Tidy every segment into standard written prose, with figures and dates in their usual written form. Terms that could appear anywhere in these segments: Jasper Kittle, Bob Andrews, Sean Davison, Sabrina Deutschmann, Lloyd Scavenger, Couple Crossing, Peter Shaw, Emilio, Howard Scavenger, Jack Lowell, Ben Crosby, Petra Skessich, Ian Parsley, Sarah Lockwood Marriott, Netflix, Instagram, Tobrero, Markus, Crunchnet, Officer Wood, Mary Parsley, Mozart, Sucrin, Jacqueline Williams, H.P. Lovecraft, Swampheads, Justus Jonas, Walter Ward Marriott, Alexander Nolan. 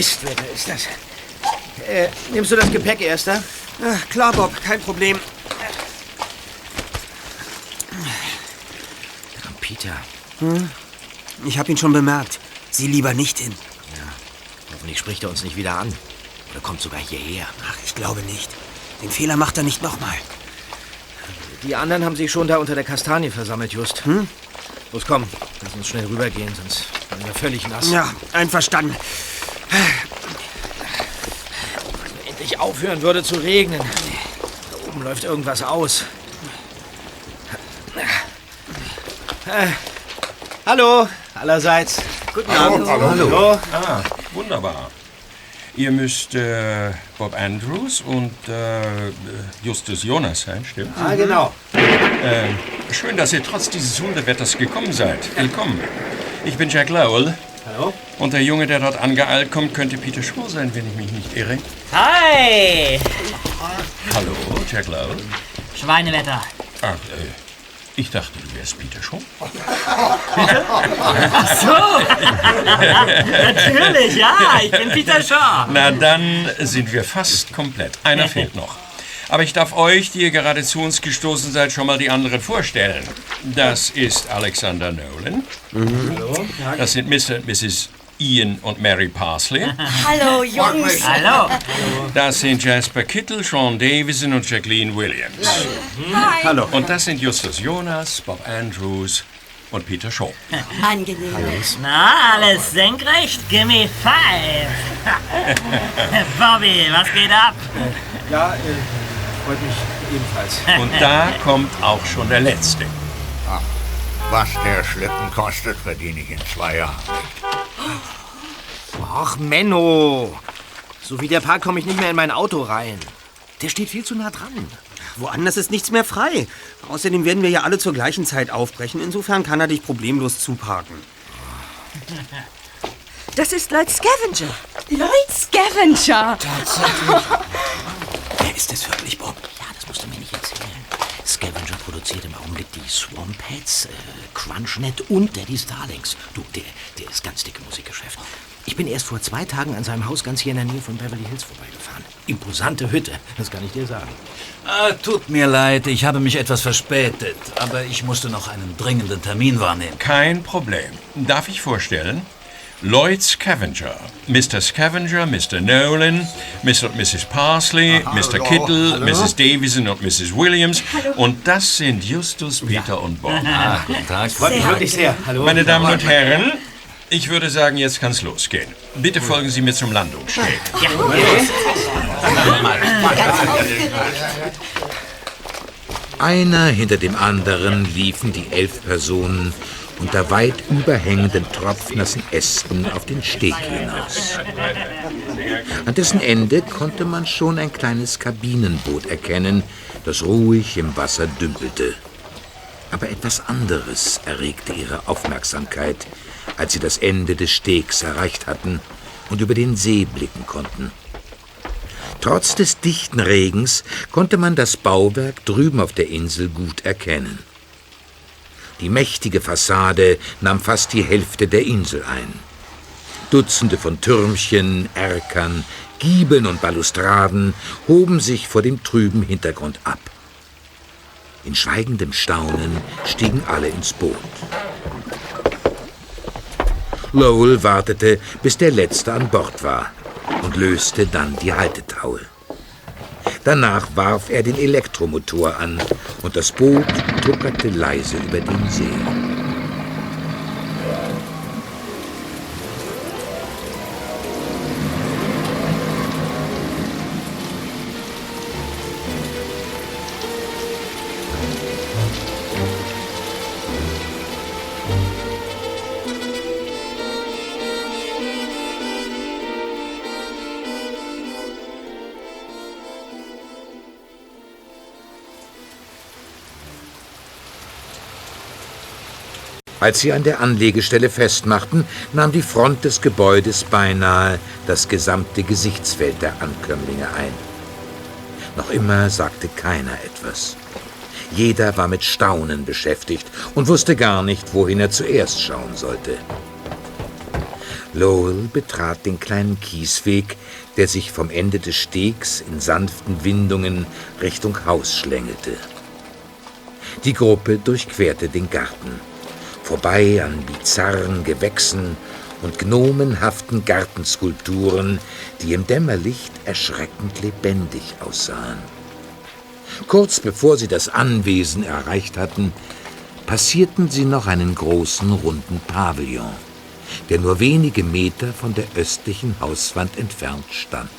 Mistwetter ist das. Nimmst du das Gepäck, Erster? Ach, klar, Bob, kein Problem. Peter. Hm? Ich habe ihn schon bemerkt. Sieh lieber nicht hin. Ja, hoffentlich spricht er uns nicht wieder an. Oder kommt sogar hierher. Ach, ich glaube nicht. Den Fehler macht er nicht nochmal. Die anderen haben sich schon da unter der Kastanie versammelt, Just. Hm? Los, komm, lass uns schnell rübergehen, sonst werden wir völlig nass. Ja, einverstanden. Wenn endlich aufhören würde zu regnen. Da oben läuft irgendwas aus. Hallo, allerseits. Guten Abend. Hallo. Ah, wunderbar. Ihr müsst Bob Andrews und Justus Jonas sein, stimmt? Ah, genau. Schön, dass ihr trotz dieses Hundewetters gekommen seid. Willkommen. Ich bin Jack Lowell. Hallo. Und der Junge, der dort angeeilt kommt, könnte Peter Shaw sein, wenn ich mich nicht irre. Hi! Hallo, Jack Lowell. Schweinewetter. Ach, ich dachte, du wärst Peter Shaw. Ach so! Natürlich, ja, ich bin Peter Shaw. Na, dann sind wir fast komplett. Einer fehlt noch. Aber ich darf euch, die ihr gerade zu uns gestoßen seid, schon mal die anderen vorstellen. Das ist Alexander Nolan. Mhm. Hallo. Das sind Mr. und Mrs. Ian und Mary Parsley. Hallo, Jungs. Hallo. Das sind Jasper Kittle, Sean Davison und Jacqueline Williams. Hi. Hallo. Und das sind Justus Jonas, Bob Andrews und Peter Shaw. Angenehm. Na, alles senkrecht? Gimme five. Bobby, was geht ab? Ja, freut mich ebenfalls. Und da kommt auch schon der Letzte. Ach, was der Schlitten kostet, verdiene ich in 2 Jahren. Ach, Menno. So wie der Park komme ich nicht mehr in mein Auto rein. Der steht viel zu nah dran. Woanders ist nichts mehr frei. Außerdem werden wir ja alle zur gleichen Zeit aufbrechen. Insofern kann er dich problemlos zuparken. Das ist Lloyd Scavenger. Lloyd Scavenger. Tatsächlich. Wer ist das wirklich, Bob? Ja, das musst du mir nicht erzählen. Scavenger produziert im Augenblick die Swampheads, Crunchnet und Daddy Starlings. Du, der ist ganz dick im Musikgeschäft. Ich bin erst vor 2 Tagen an seinem Haus ganz hier in der Nähe von Beverly Hills vorbeigefahren. Imposante Hütte, das kann ich dir sagen. Ah, tut mir leid, ich habe mich etwas verspätet, aber ich musste noch einen dringenden Termin wahrnehmen. Kein Problem. Darf ich vorstellen? Lloyd Scavenger, Mr. Nolan, Mr. und Mrs. Parsley, aha, Mr. Kittle, hallo. Mrs. Davison und Mrs. Williams. Hallo. Und das sind Justus, Peter und Bob. Ah, guten Tag. Freut mich wirklich sehr. Hallo. Meine Damen und Herren, ich würde sagen, jetzt kann's losgehen. Bitte folgen Sie mir zum Landungssteg. Ja. Einer hinter dem anderen liefen die 11 Personen unter weit überhängenden, tropfnassen Ästen auf den Steg hinaus. An dessen Ende konnte man schon ein kleines Kabinenboot erkennen, das ruhig im Wasser dümpelte. Aber etwas anderes erregte ihre Aufmerksamkeit, als sie das Ende des Stegs erreicht hatten und über den See blicken konnten. Trotz des dichten Regens konnte man das Bauwerk drüben auf der Insel gut erkennen. Die mächtige Fassade nahm fast die Hälfte der Insel ein. Dutzende von Türmchen, Erkern, Giebeln und Balustraden hoben sich vor dem trüben Hintergrund ab. In schweigendem Staunen stiegen alle ins Boot. Lowell wartete, bis der Letzte an Bord war und löste dann die Haltetaue. Danach warf er den Elektromotor an und das Boot tuckerte leise über den See. Als sie an der Anlegestelle festmachten, nahm die Front des Gebäudes beinahe das gesamte Gesichtsfeld der Ankömmlinge ein. Noch immer sagte keiner etwas. Jeder war mit Staunen beschäftigt und wusste gar nicht, wohin er zuerst schauen sollte. Lowell betrat den kleinen Kiesweg, der sich vom Ende des Stegs in sanften Windungen Richtung Haus schlängelte. Die Gruppe durchquerte den Garten, vorbei an bizarren Gewächsen und gnomenhaften Gartenskulpturen, die im Dämmerlicht erschreckend lebendig aussahen. Kurz bevor sie das Anwesen erreicht hatten, passierten sie noch einen großen, runden Pavillon, der nur wenige Meter von der östlichen Hauswand entfernt stand.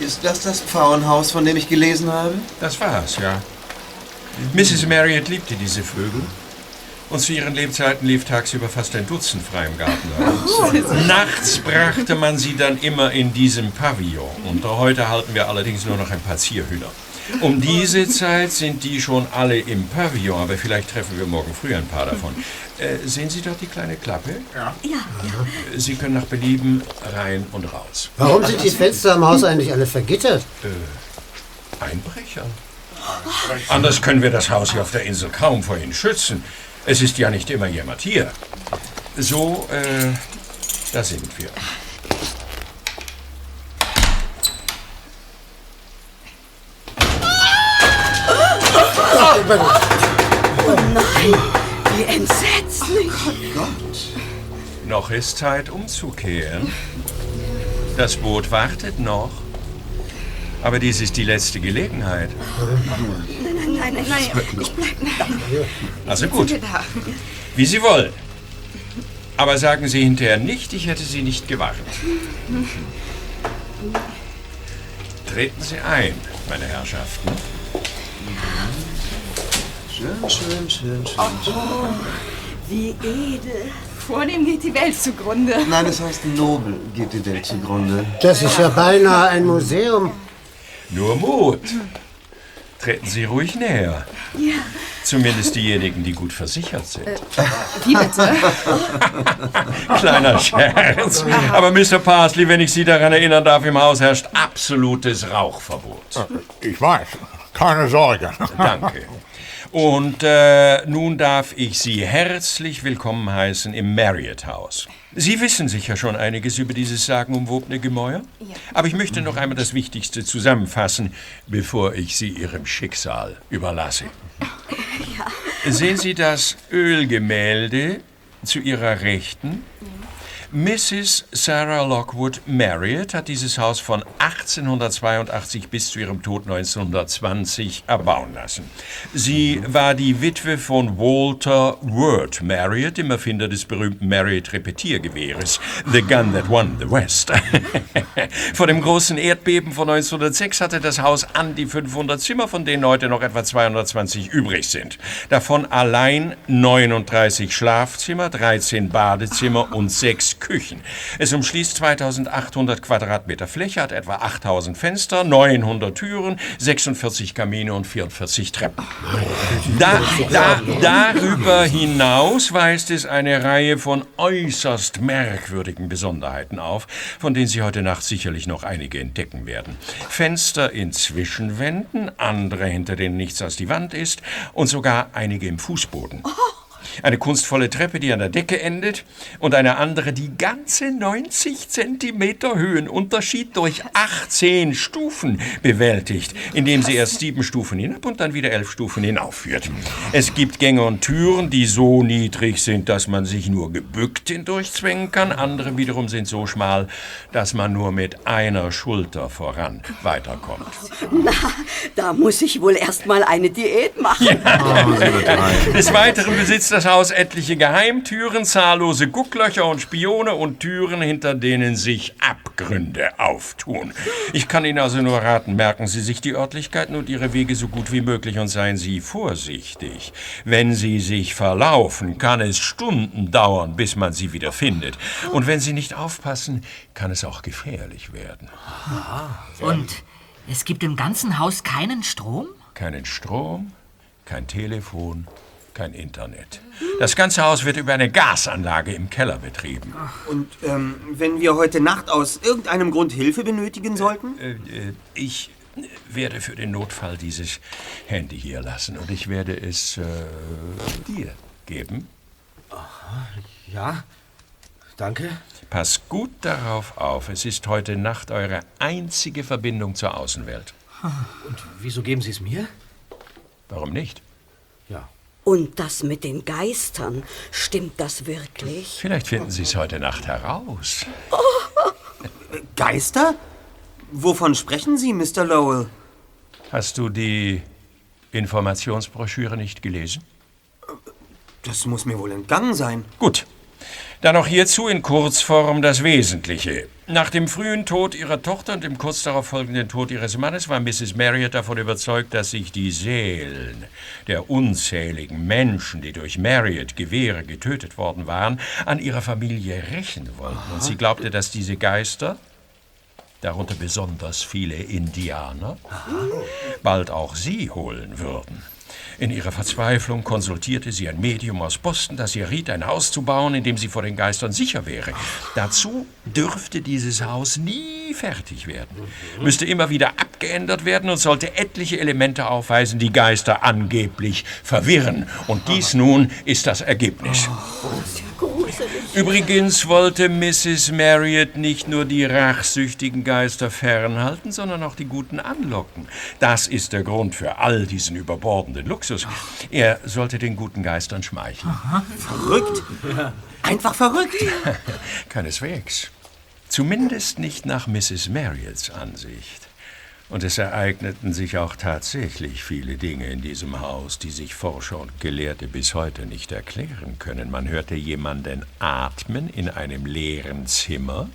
Ist das das Pfauenhaus, von dem ich gelesen habe? Das war's, ja. Mrs. Marriott liebte diese Vögel. Und zu ihren Lebzeiten lief tagsüber fast ein Dutzend frei im Garten herum. Nachts brachte man sie dann immer in diesem Pavillon. Und heute halten wir allerdings nur noch ein paar Zierhühner. Um diese Zeit sind die schon alle im Pavillon, aber vielleicht treffen wir morgen früh ein paar davon. Sehen Sie dort die kleine Klappe? Ja. Ja. Sie können nach Belieben rein und raus. Warum sind die Fenster im Haus eigentlich alle vergittert? Einbrecher. Anders können wir das Haus hier auf der Insel kaum vor ihnen schützen. Es ist ja nicht immer jemand hier. So, da sind wir. Oh nein, wie entsetzlich. Oh Gott. Noch ist Zeit umzukehren. Das Boot wartet noch. Aber dies ist die letzte Gelegenheit. Nein, ich bleib da. Also gut, wie Sie wollen. Aber sagen Sie hinterher nicht, ich hätte Sie nicht gewarnt. Treten Sie ein, meine Herrschaften. Schön. Oh, wie edel. Vornehm geht die Welt zugrunde. Nein, das heißt, nobel geht die Welt zugrunde. Das ist ja beinahe ein Museum. Nur Mut. Treten Sie ruhig näher. Ja. Zumindest diejenigen, die gut versichert sind. Wie bitte? Kleiner Scherz. Aber Mr. Parsley, wenn ich Sie daran erinnern darf, im Haus herrscht absolutes Rauchverbot. Ich weiß. Keine Sorge. Danke. Und nun darf ich Sie herzlich willkommen heißen im Marriott-Haus. Sie wissen sicher schon einiges über dieses sagenumwobene Gemäuer. Ja. Aber ich möchte noch einmal das Wichtigste zusammenfassen, bevor ich Sie Ihrem Schicksal überlasse. Ja. Sehen Sie das Ölgemälde zu Ihrer Rechten? Mrs. Sarah Lockwood Marriott hat dieses Haus von 1882 bis zu ihrem Tod 1920 erbauen lassen. Sie war die Witwe von Walter Ward Marriott, dem Erfinder des berühmten Marriott-Repetiergewehres, The Gun That Won the West. Vor dem großen Erdbeben von 1906 hatte das Haus an die 500 Zimmer, von denen heute noch etwa 220 übrig sind. Davon allein 39 Schlafzimmer, 13 Badezimmer und 6 Küchen. Es umschließt 2800 Quadratmeter Fläche, hat etwa 8000 Fenster, 900 Türen, 46 Kamine und 44 Treppen. Darüber hinaus weist es eine Reihe von äußerst merkwürdigen Besonderheiten auf, von denen Sie heute Nacht sicherlich noch einige entdecken werden. Fenster in Zwischenwänden, andere hinter denen nichts als die Wand ist und sogar einige im Fußboden. Eine kunstvolle Treppe, die an der Decke endet und eine andere, die ganze 90 Zentimeter Höhenunterschied durch 18 Stufen bewältigt, indem sie erst 7 Stufen hinab und dann wieder 11 Stufen hinaufführt. Es gibt Gänge und Türen, die so niedrig sind, dass man sich nur gebückt hindurchzwängen kann. Andere wiederum sind so schmal, dass man nur mit einer Schulter voran weiterkommt. Na, da muss ich wohl erst mal eine Diät machen. Ja. Des Weiteren besitzt das Haus etliche Geheimtüren, zahllose Gucklöcher und Spione und Türen, hinter denen sich Abgründe auftun. Ich kann Ihnen also nur raten, merken Sie sich die Örtlichkeiten und Ihre Wege so gut wie möglich und seien Sie vorsichtig. Wenn Sie sich verlaufen, kann es Stunden dauern, bis man Sie wieder findet. Und wenn Sie nicht aufpassen, kann es auch gefährlich werden. Und es gibt im ganzen Haus keinen Strom? Keinen Strom, kein Telefon, kein Internet. Das ganze Haus wird über eine Gasanlage im Keller betrieben. Und wenn wir heute Nacht aus irgendeinem Grund Hilfe benötigen sollten? Ich werde für den Notfall dieses Handy hier lassen und ich werde es dir geben. Aha, ja. Danke. Pass gut darauf auf. Es ist heute Nacht eure einzige Verbindung zur Außenwelt. Und wieso geben Sie es mir? Warum nicht? Ja. Und das mit den Geistern, stimmt das wirklich? Vielleicht finden Sie es heute Nacht heraus. Oh. Geister? Wovon sprechen Sie, Mr. Lowell? Hast du die Informationsbroschüre nicht gelesen? Das muss mir wohl entgangen sein. Gut. Dann auch hierzu in Kurzform das Wesentliche. Nach dem frühen Tod ihrer Tochter und dem kurz darauf folgenden Tod ihres Mannes war Mrs. Marriott davon überzeugt, dass sich die Seelen der unzähligen Menschen, die durch Marriott-Gewehre getötet worden waren, an ihrer Familie rächen wollten. Und sie glaubte, dass diese Geister, darunter besonders viele Indianer, bald auch sie holen würden. In ihrer Verzweiflung konsultierte sie ein Medium aus Boston, das ihr riet, ein Haus zu bauen, in dem sie vor den Geistern sicher wäre. Dazu dürfte dieses Haus nie fertig werden, müsste immer wieder abgeändert werden und sollte etliche Elemente aufweisen, die Geister angeblich verwirren. Und dies nun ist das Ergebnis. Übrigens wollte Mrs. Marriott nicht nur die rachsüchtigen Geister fernhalten, sondern auch die guten anlocken. Das ist der Grund für all diesen überbordenden Luxus. Er sollte den guten Geistern schmeicheln. Aha. Verrückt? Ja. Einfach verrückt? Keineswegs. Zumindest nicht nach Mrs. Marriotts Ansicht. Und es ereigneten sich auch tatsächlich viele Dinge in diesem Haus, die sich Forscher und Gelehrte bis heute nicht erklären können. Man hörte jemanden atmen in einem leeren Zimmer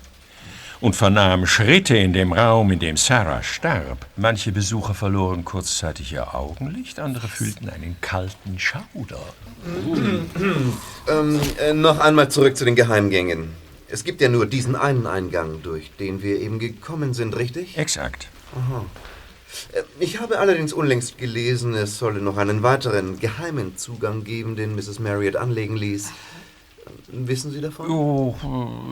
und vernahm Schritte in dem Raum, in dem Sarah starb. Manche Besucher verloren kurzzeitig ihr Augenlicht, andere fühlten einen kalten Schauder. Noch einmal zurück zu den Geheimgängen. Es gibt ja nur diesen einen Eingang, durch den wir eben gekommen sind, richtig? Exakt. Aha. Ich habe allerdings unlängst gelesen, es solle noch einen weiteren geheimen Zugang geben, den Mrs. Marriott anlegen ließ. Wissen Sie davon? Oh,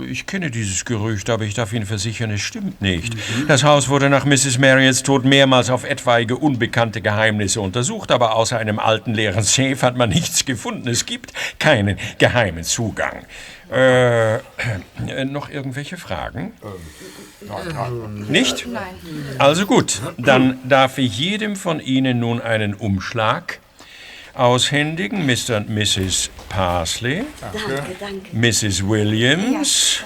ich kenne dieses Gerücht, aber ich darf Ihnen versichern, es stimmt nicht. Das Haus wurde nach Mrs. Marriotts Tod mehrmals auf etwaige unbekannte Geheimnisse untersucht, aber außer einem alten leeren Safe hat man nichts gefunden. Es gibt keinen geheimen Zugang. Noch irgendwelche Fragen? Nicht? Nein. Also gut, dann darf ich jedem von Ihnen nun einen Umschlag aushändigen. Mr. und Mrs. Parsley. Danke, danke. Mrs. Williams.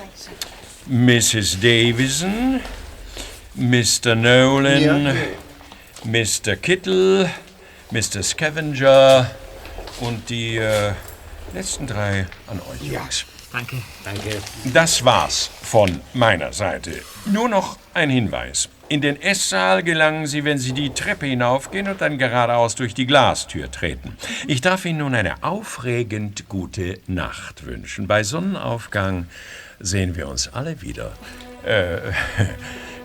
Ja. Mrs. Davison. Mr. Nolan. Ja, okay. Mr. Kittle. Mr. Scavenger. Und die letzten drei an euch. Ja. Danke. Danke. Das war's von meiner Seite. Nur noch ein Hinweis. In den Esssaal gelangen Sie, wenn Sie die Treppe hinaufgehen und dann geradeaus durch die Glastür treten. Ich darf Ihnen nun eine aufregend gute Nacht wünschen. Bei Sonnenaufgang sehen wir uns alle wieder.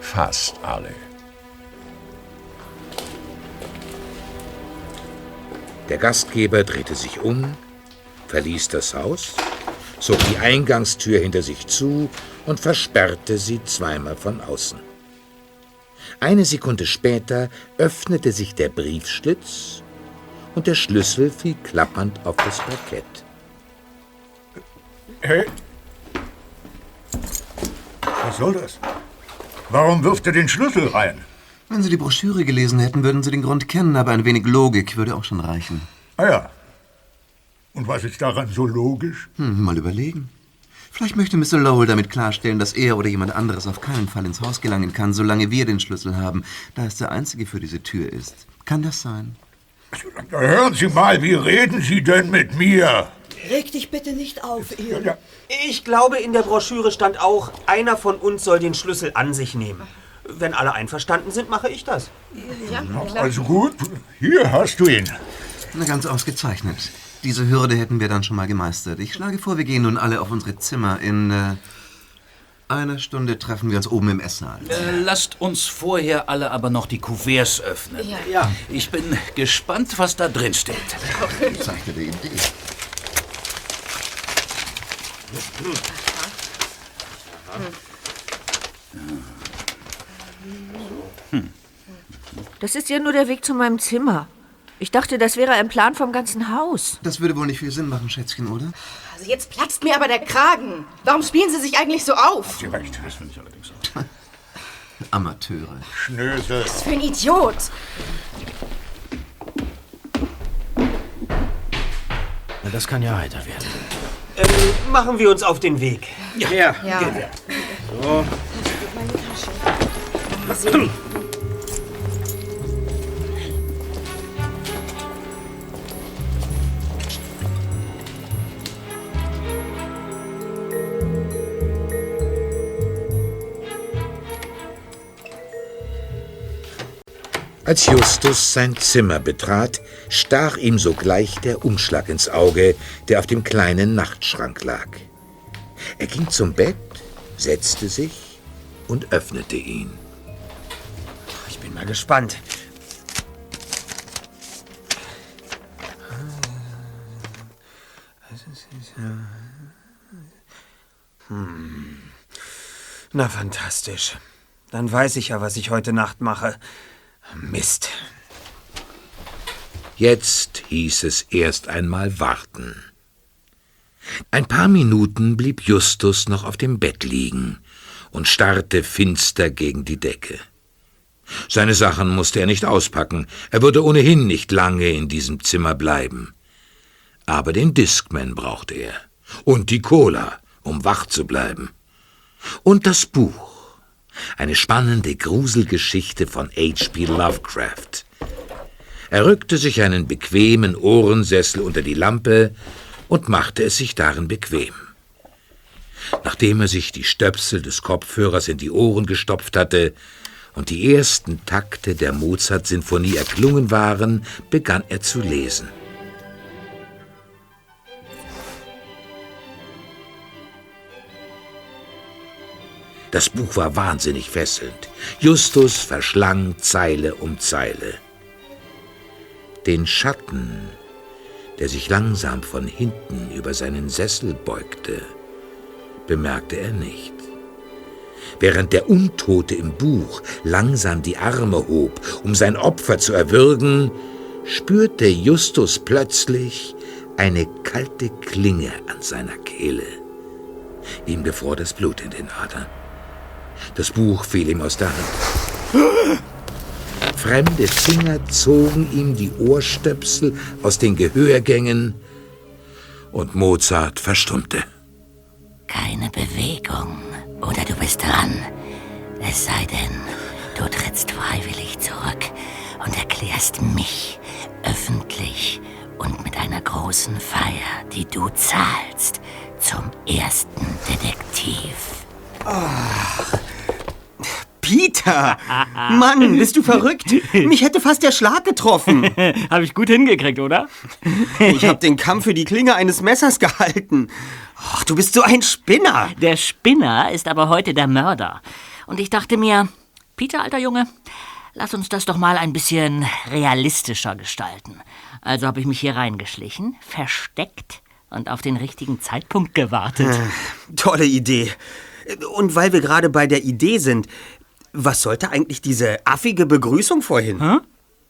Fast alle. Der Gastgeber drehte sich um, verließ das Haus, zog die Eingangstür hinter sich zu und versperrte sie zweimal von außen. Eine Sekunde später öffnete sich der Briefschlitz und der Schlüssel fiel klappernd auf das Parkett. Hey! Was soll das? Warum wirft ihr den Schlüssel rein? Wenn Sie die Broschüre gelesen hätten, würden Sie den Grund kennen, aber ein wenig Logik würde auch schon reichen. Ah ja. Und was ist daran so logisch? Mal überlegen. Vielleicht möchte Mr. Lowell damit klarstellen, dass er oder jemand anderes auf keinen Fall ins Haus gelangen kann, solange wir den Schlüssel haben, da es der einzige für diese Tür ist. Kann das sein? Da hören Sie mal, wie reden Sie denn mit mir? Reg dich bitte nicht auf, Ian. Ich glaube, in der Broschüre stand auch, einer von uns soll den Schlüssel an sich nehmen. Wenn alle einverstanden sind, mache ich das. Ja, klar. Also gut, hier hast du ihn. Na, ganz ausgezeichnet. Diese Hürde hätten wir dann schon mal gemeistert. Ich schlage vor, wir gehen nun alle auf unsere Zimmer. In einer Stunde treffen wir uns oben im Esssaal. Lasst uns vorher alle aber noch die Kuverts öffnen. Ja. Ja. Ich bin gespannt, was da drin steht. Gezeichnete Idee. Das ist ja nur der Weg zu meinem Zimmer. Ich dachte, das wäre ein Plan vom ganzen Haus. Das würde wohl nicht viel Sinn machen, Schätzchen, oder? Also jetzt platzt mir aber der Kragen. Warum spielen Sie sich eigentlich so auf? Sie recht, das finde ich allerdings auch. Amateure. Schnösel. Was für ein Idiot! Na, das kann ja heiter werden. Machen wir uns auf den Weg. Ja. So. Als Justus sein Zimmer betrat, stach ihm sogleich der Umschlag ins Auge, der auf dem kleinen Nachtschrank lag. Er ging zum Bett, setzte sich und öffnete ihn. Ich bin mal gespannt. Na, fantastisch. Dann weiß ich ja, was ich heute Nacht mache. Mist. Jetzt hieß es erst einmal warten. Ein paar Minuten blieb Justus noch auf dem Bett liegen und starrte finster gegen die Decke. Seine Sachen musste er nicht auspacken, er würde ohnehin nicht lange in diesem Zimmer bleiben. Aber den Discman brauchte er und die Cola, um wach zu bleiben. Und das Buch. Eine spannende Gruselgeschichte von H.P. Lovecraft. Er rückte sich einen bequemen Ohrensessel unter die Lampe und machte es sich darin bequem. Nachdem er sich die Stöpsel des Kopfhörers in die Ohren gestopft hatte und die ersten Takte der Mozart-Sinfonie erklungen waren, begann er zu lesen. Das Buch war wahnsinnig fesselnd. Justus verschlang Zeile um Zeile. Den Schatten, der sich langsam von hinten über seinen Sessel beugte, bemerkte er nicht. Während der Untote im Buch langsam die Arme hob, um sein Opfer zu erwürgen, spürte Justus plötzlich eine kalte Klinge an seiner Kehle. Ihm gefror das Blut in den Adern. Das Buch fiel ihm aus der Hand. Fremde Finger zogen ihm die Ohrstöpsel aus den Gehörgängen und Mozart verstummte. Keine Bewegung, oder du bist dran. Es sei denn, du trittst freiwillig zurück und erklärst mich öffentlich und mit einer großen Feier, die du zahlst, zum ersten Detektiv. Oh. Peter! Mann, bist du verrückt? Mich hätte fast der Schlag getroffen. Habe ich gut hingekriegt, oder? Ich habe den Kamm für die Klinge eines Messers gehalten. Ach, du bist so ein Spinner. Der Spinner ist aber heute der Mörder. Und ich dachte mir, Peter, alter Junge, lass uns das doch mal ein bisschen realistischer gestalten. Also habe ich mich hier reingeschlichen, versteckt und auf den richtigen Zeitpunkt gewartet. Tolle Idee. Und weil wir gerade bei der Idee sind, was sollte eigentlich diese affige Begrüßung vorhin? Hm?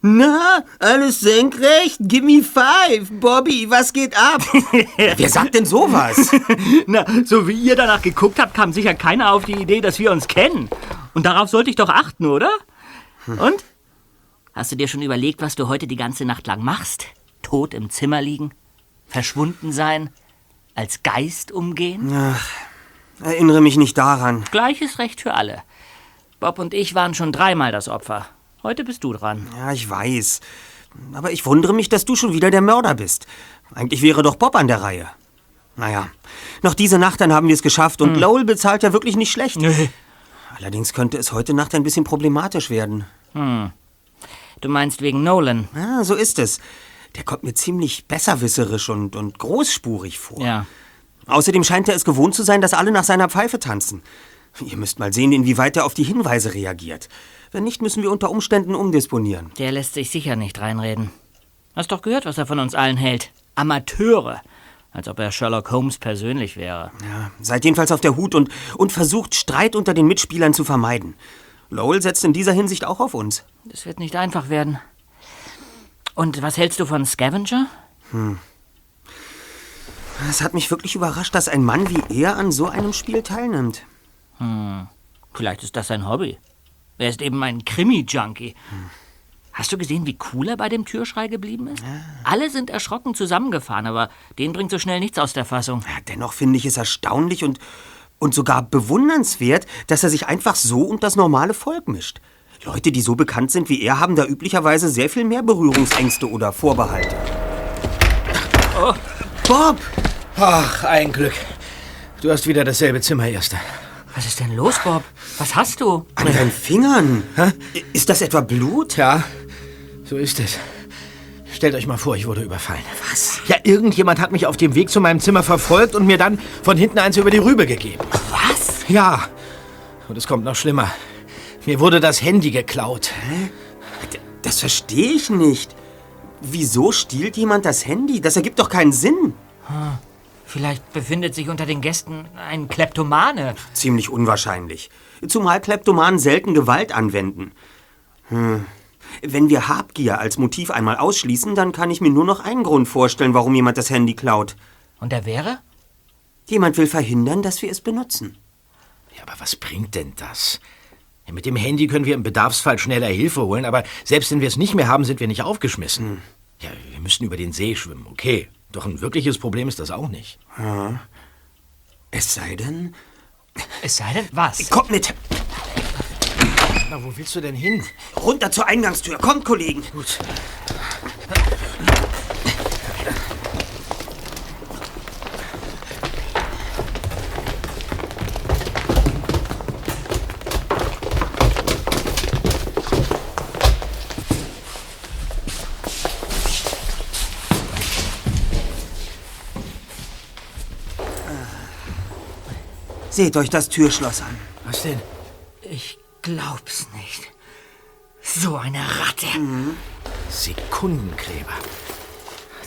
Na, alles senkrecht, give me five, Bobby, was geht ab? Wer sagt denn sowas? Na, so wie ihr danach geguckt habt, kam sicher keiner auf die Idee, dass wir uns kennen. Und darauf sollte ich doch achten, oder? Und? Hast du dir schon überlegt, was du heute die ganze Nacht lang machst? Tot im Zimmer liegen? Verschwunden sein? Als Geist umgehen? Ach. Erinnere mich nicht daran. Gleiches Recht für alle. Bob und ich waren schon 3-mal das Opfer. Heute bist du dran. Ja, ich weiß. Aber ich wundere mich, dass du schon wieder der Mörder bist. Eigentlich wäre doch Bob an der Reihe. Naja, noch diese Nacht, dann haben wir es geschafft. Und Lowell bezahlt ja wirklich nicht schlecht. Nee. Allerdings könnte es heute Nacht ein bisschen problematisch werden. Hm. Du meinst wegen Nolan? Ja, so ist es. Der kommt mir ziemlich besserwisserisch und großspurig vor. Ja. Außerdem scheint er es gewohnt zu sein, dass alle nach seiner Pfeife tanzen. Ihr müsst mal sehen, inwieweit er auf die Hinweise reagiert. Wenn nicht, müssen wir unter Umständen umdisponieren. Der lässt sich sicher nicht reinreden. Hast doch gehört, was er von uns allen hält. Amateure. Als ob er Sherlock Holmes persönlich wäre. Ja, seid jedenfalls auf der Hut und versucht, Streit unter den Mitspielern zu vermeiden. Lowell setzt in dieser Hinsicht auch auf uns. Das wird nicht einfach werden. Und was hältst du von Scavenger? Es hat mich wirklich überrascht, dass ein Mann wie er an so einem Spiel teilnimmt. Vielleicht ist das sein Hobby. Er ist eben ein Krimi-Junkie. Hast du gesehen, wie cool er bei dem Türschrei geblieben ist? Ja. Alle sind erschrocken zusammengefahren, aber den bringt so schnell nichts aus der Fassung. Ja, dennoch finde ich es erstaunlich und sogar bewundernswert, dass er sich einfach so und das normale Volk mischt. Leute, die so bekannt sind wie er, haben da üblicherweise sehr viel mehr Berührungsängste oder Vorbehalte. Oh. Bob! Ach, ein Glück. Du hast wieder dasselbe Zimmer, Erster. Was ist denn los, Bob? Was hast du? An deinen Fingern? Hä? Ist das etwa Blut? Ja, so ist es. Stellt euch mal vor, ich wurde überfallen. Was? Ja, irgendjemand hat mich auf dem Weg zu meinem Zimmer verfolgt und mir dann von hinten eins über die Rübe gegeben. Was? Ja, und es kommt noch schlimmer. Mir wurde das Handy geklaut. Hä? Das verstehe ich nicht. Wieso stiehlt jemand das Handy? Das ergibt doch keinen Sinn. Hm. Vielleicht befindet sich unter den Gästen ein Kleptomane. Ziemlich unwahrscheinlich. Zumal Kleptomanen selten Gewalt anwenden. Wenn wir Habgier als Motiv einmal ausschließen, dann kann ich mir nur noch einen Grund vorstellen, warum jemand das Handy klaut. Und der wäre? Jemand will verhindern, dass wir es benutzen. Ja, aber was bringt denn das? Ja, mit dem Handy können wir im Bedarfsfall schneller Hilfe holen, aber selbst wenn wir es nicht mehr haben, sind wir nicht aufgeschmissen. Ja, wir müssten über den See schwimmen, okay. Doch ein wirkliches Problem ist das auch nicht. Ja. Es sei denn... Es sei denn was? Kommt mit! Na, wo willst du denn hin? Runter zur Eingangstür. Kommt, Kollegen! Gut. Seht euch das Türschloss an. Was denn? Ich glaub's nicht. So eine Ratte. Sekundenkleber.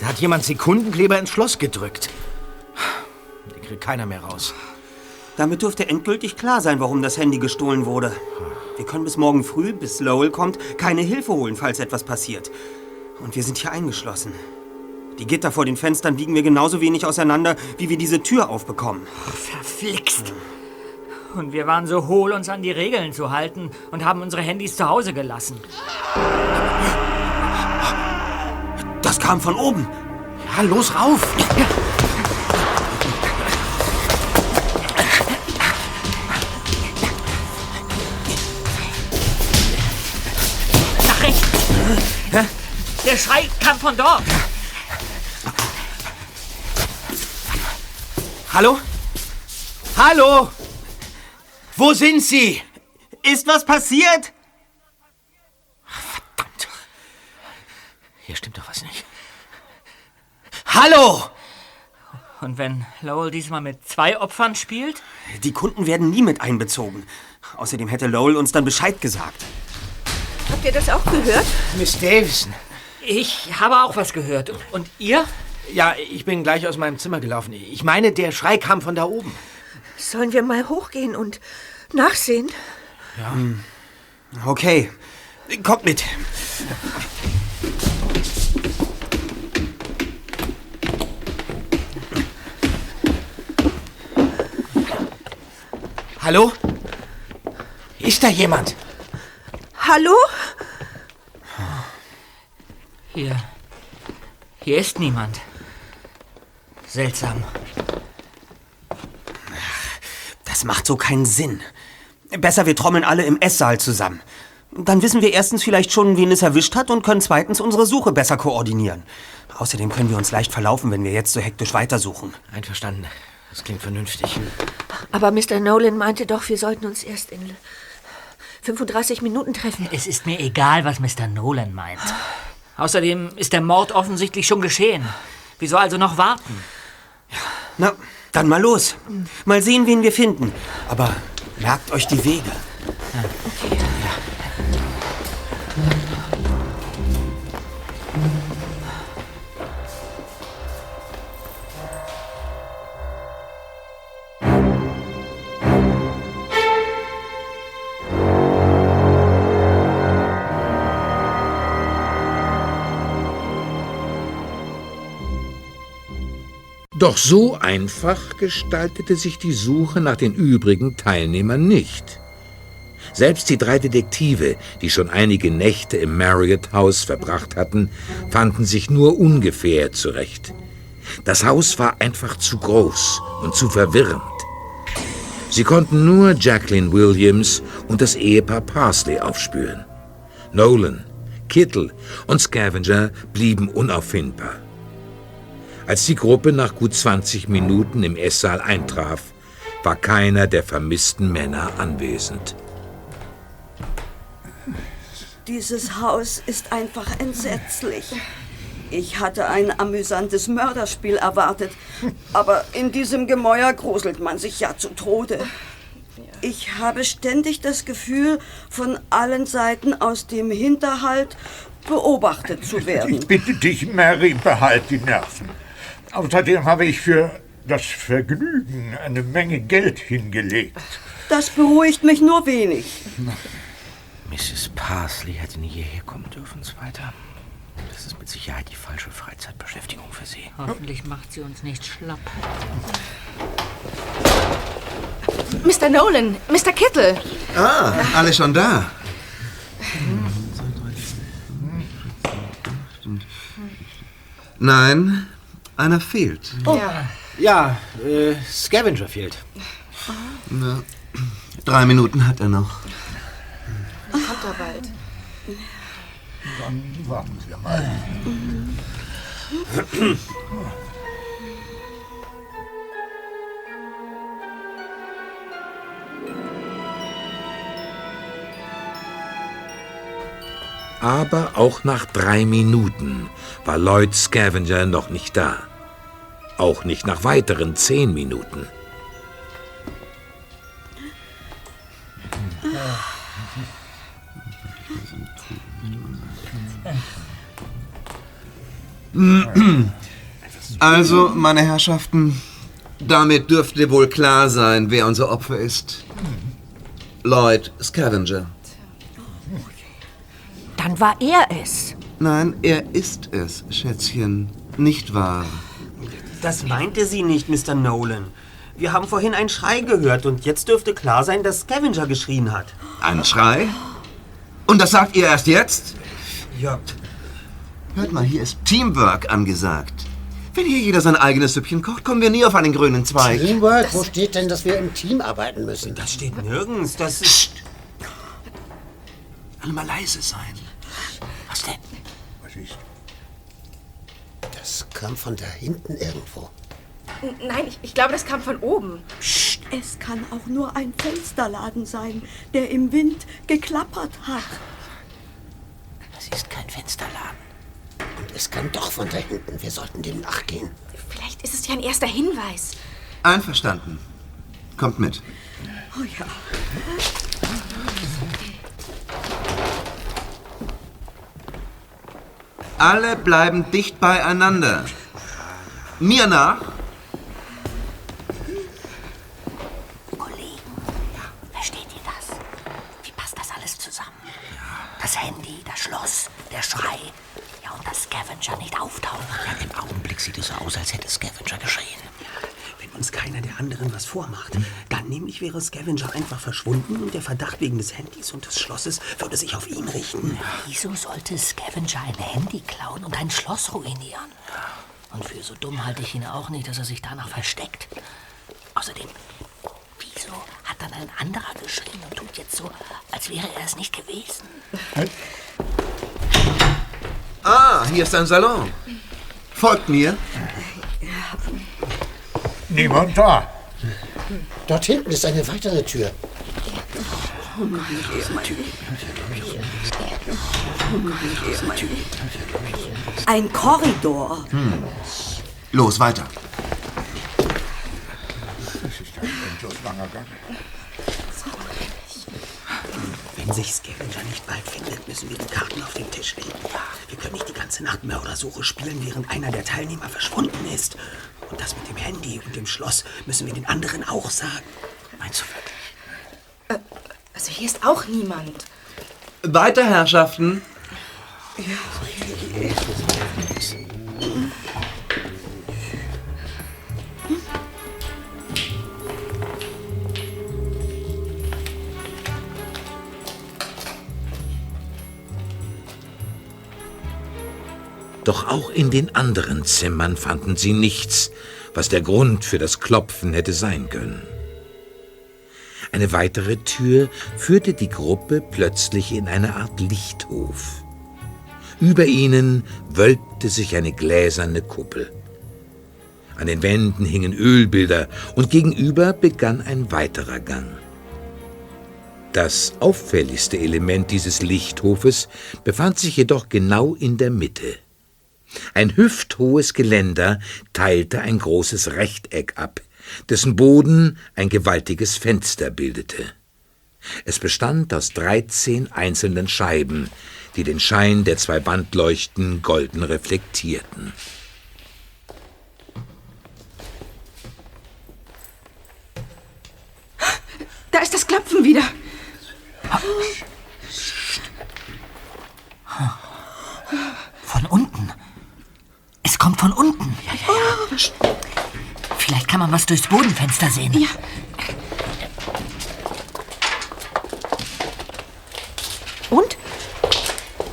Da hat jemand Sekundenkleber ins Schloss gedrückt. Den kriegt keiner mehr raus. Damit dürfte endgültig klar sein, warum das Handy gestohlen wurde. Wir können bis morgen früh, bis Lowell kommt, keine Hilfe holen, falls etwas passiert. Und wir sind hier eingeschlossen. Die Gitter vor den Fenstern biegen wir genauso wenig auseinander, wie wir diese Tür aufbekommen. Verflixt. Und wir waren so hohl, uns an die Regeln zu halten und haben unsere Handys zu Hause gelassen. Das kam von oben. Ja, los, rauf. Nach rechts. Hä? Der Schrei kam von dort. Hallo? Hallo? Wo sind Sie? Ist was passiert? Verdammt. Hier stimmt doch was nicht. Hallo? Und wenn Lowell diesmal mit 2 Opfern spielt? Die Kunden werden nie mit einbezogen. Außerdem hätte Lowell uns dann Bescheid gesagt. Habt ihr das auch gehört? Miss Davison. Ich habe auch was gehört. Und ihr? Ja, ich bin gleich aus meinem Zimmer gelaufen. Ich meine, der Schrei kam von da oben. Sollen wir mal hochgehen und nachsehen? Ja. Okay. Kommt mit. Hallo? Ist da jemand? Hallo? Hier ist niemand. Seltsam. Das macht so keinen Sinn. Besser, wir trommeln alle im Esssaal zusammen. Dann wissen wir erstens vielleicht schon, wen es erwischt hat und können zweitens unsere Suche besser koordinieren. Außerdem können wir uns leicht verlaufen, wenn wir jetzt so hektisch weitersuchen. Einverstanden. Das klingt vernünftig. Aber Mr. Nolan meinte doch, wir sollten uns erst in 35 Minuten treffen. Es ist mir egal, was Mr. Nolan meint. Außerdem ist der Mord offensichtlich schon geschehen. Wieso also noch warten? Na, dann mal los. Mal sehen, wen wir finden. Aber merkt euch die Wege. Okay. Doch so einfach gestaltete sich die Suche nach den übrigen Teilnehmern nicht. Selbst die drei Detektive, die schon einige Nächte im Marriott-Haus verbracht hatten, fanden sich nur ungefähr zurecht. Das Haus war einfach zu groß und zu verwirrend. Sie konnten nur Jacqueline Williams und das Ehepaar Parsley aufspüren. Nolan, Kittle und Scavenger blieben unauffindbar. Als die Gruppe nach gut 20 Minuten im Esssaal eintraf, war keiner der vermissten Männer anwesend. Dieses Haus ist einfach entsetzlich. Ich hatte ein amüsantes Mörderspiel erwartet, aber in diesem Gemäuer gruselt man sich ja zu Tode. Ich habe ständig das Gefühl, von allen Seiten aus dem Hinterhalt beobachtet zu werden. Ich bitte dich, Mary, behalt die Nerven. Außerdem habe ich für das Vergnügen eine Menge Geld hingelegt. Das beruhigt mich nur wenig. Mrs. Parsley hätte nie hierher kommen dürfen, Zweiter. Das ist mit Sicherheit die falsche Freizeitbeschäftigung für Sie. Hoffentlich macht sie uns nicht schlapp. Mr. Nolan, Mr. Kittle. Ah, alle schon da. Nein, einer fehlt. Oh. Ja, Scavenger fehlt. Oh. Na, 3 Minuten hat er noch. Kommt er bald. Dann warten wir mal. Aber auch nach 3 Minuten war Lloyd Scavenger noch nicht da. Auch nicht nach weiteren 10 Minuten. Also, meine Herrschaften, damit dürfte wohl klar sein, wer unser Opfer ist. Lloyd Scavenger. Dann war er es. Nein, er ist es, Schätzchen. Nicht wahr? Das meinte sie nicht, Mr. Nolan. Wir haben vorhin einen Schrei gehört und jetzt dürfte klar sein, dass Scavenger geschrien hat. Einen Schrei? Und das sagt ihr erst jetzt? Ja. Hört mal, hier ist Teamwork angesagt. Wenn hier jeder sein eigenes Süppchen kocht, kommen wir nie auf einen grünen Zweig. Teamwork? Wo steht denn, dass wir im Team arbeiten müssen? Das steht nirgends. Das ist... Alle mal leise sein. Was denn? Was ist? Das kam von da hinten irgendwo. Nein, ich glaube, das kam von oben. Psst. Es kann auch nur ein Fensterladen sein, der im Wind geklappert hat. Das ist kein Fensterladen. Und es kam doch von da hinten. Wir sollten dem nachgehen. Vielleicht ist es ja ein erster Hinweis. Einverstanden. Kommt mit. Oh ja. Alle bleiben dicht beieinander. Mir nach. Kollegen, versteht ihr das? Wie passt das alles zusammen? Das Handy, das Schloss, der Schrei. Dass Scavenger nicht auftaucht. Ja, im Augenblick sieht es so aus, als hätte Scavenger geschrien. Ja, wenn uns keiner der anderen was vormacht, dann nämlich wäre Scavenger einfach verschwunden und der Verdacht wegen des Handys und des Schlosses würde sich auf ihn richten. Wieso sollte Scavenger ein Handy klauen und ein Schloss ruinieren? Und für so dumm halte ich ihn auch nicht, dass er sich danach versteckt. Außerdem, wieso hat dann ein anderer geschrien und tut jetzt so, als wäre er es nicht gewesen? Ah, hier ist ein Salon. Folgt mir. Niemand da. Dort hinten ist eine weitere Tür. Oh Gott, ein Korridor. Los, weiter. Das ist ein endlos langer Gang. Wenn sich Scavenger nicht bald findet, müssen wir die Karten auf den Tisch legen. Wir können nicht die ganze Nacht Mördersuche spielen, während einer der Teilnehmer verschwunden ist. Und das mit dem Handy und dem Schloss müssen wir den anderen auch sagen. Meinst du wirklich? Also hier ist auch niemand. Weiter, Herrschaften. Ja. Doch auch in den anderen Zimmern fanden sie nichts, was der Grund für das Klopfen hätte sein können. Eine weitere Tür führte die Gruppe plötzlich in eine Art Lichthof. Über ihnen wölbte sich eine gläserne Kuppel. An den Wänden hingen Ölbilder und gegenüber begann ein weiterer Gang. Das auffälligste Element dieses Lichthofes befand sich jedoch genau in der Mitte. Ein hüfthohes Geländer teilte ein großes Rechteck ab, dessen Boden ein gewaltiges Fenster bildete. Es bestand aus 13 einzelnen Scheiben, die den Schein der zwei Wandleuchten golden reflektierten. Da ist das Klopfen wieder. Von unten. Es kommt von unten. Ja. Vielleicht kann man was durchs Bodenfenster sehen. Ja. Und?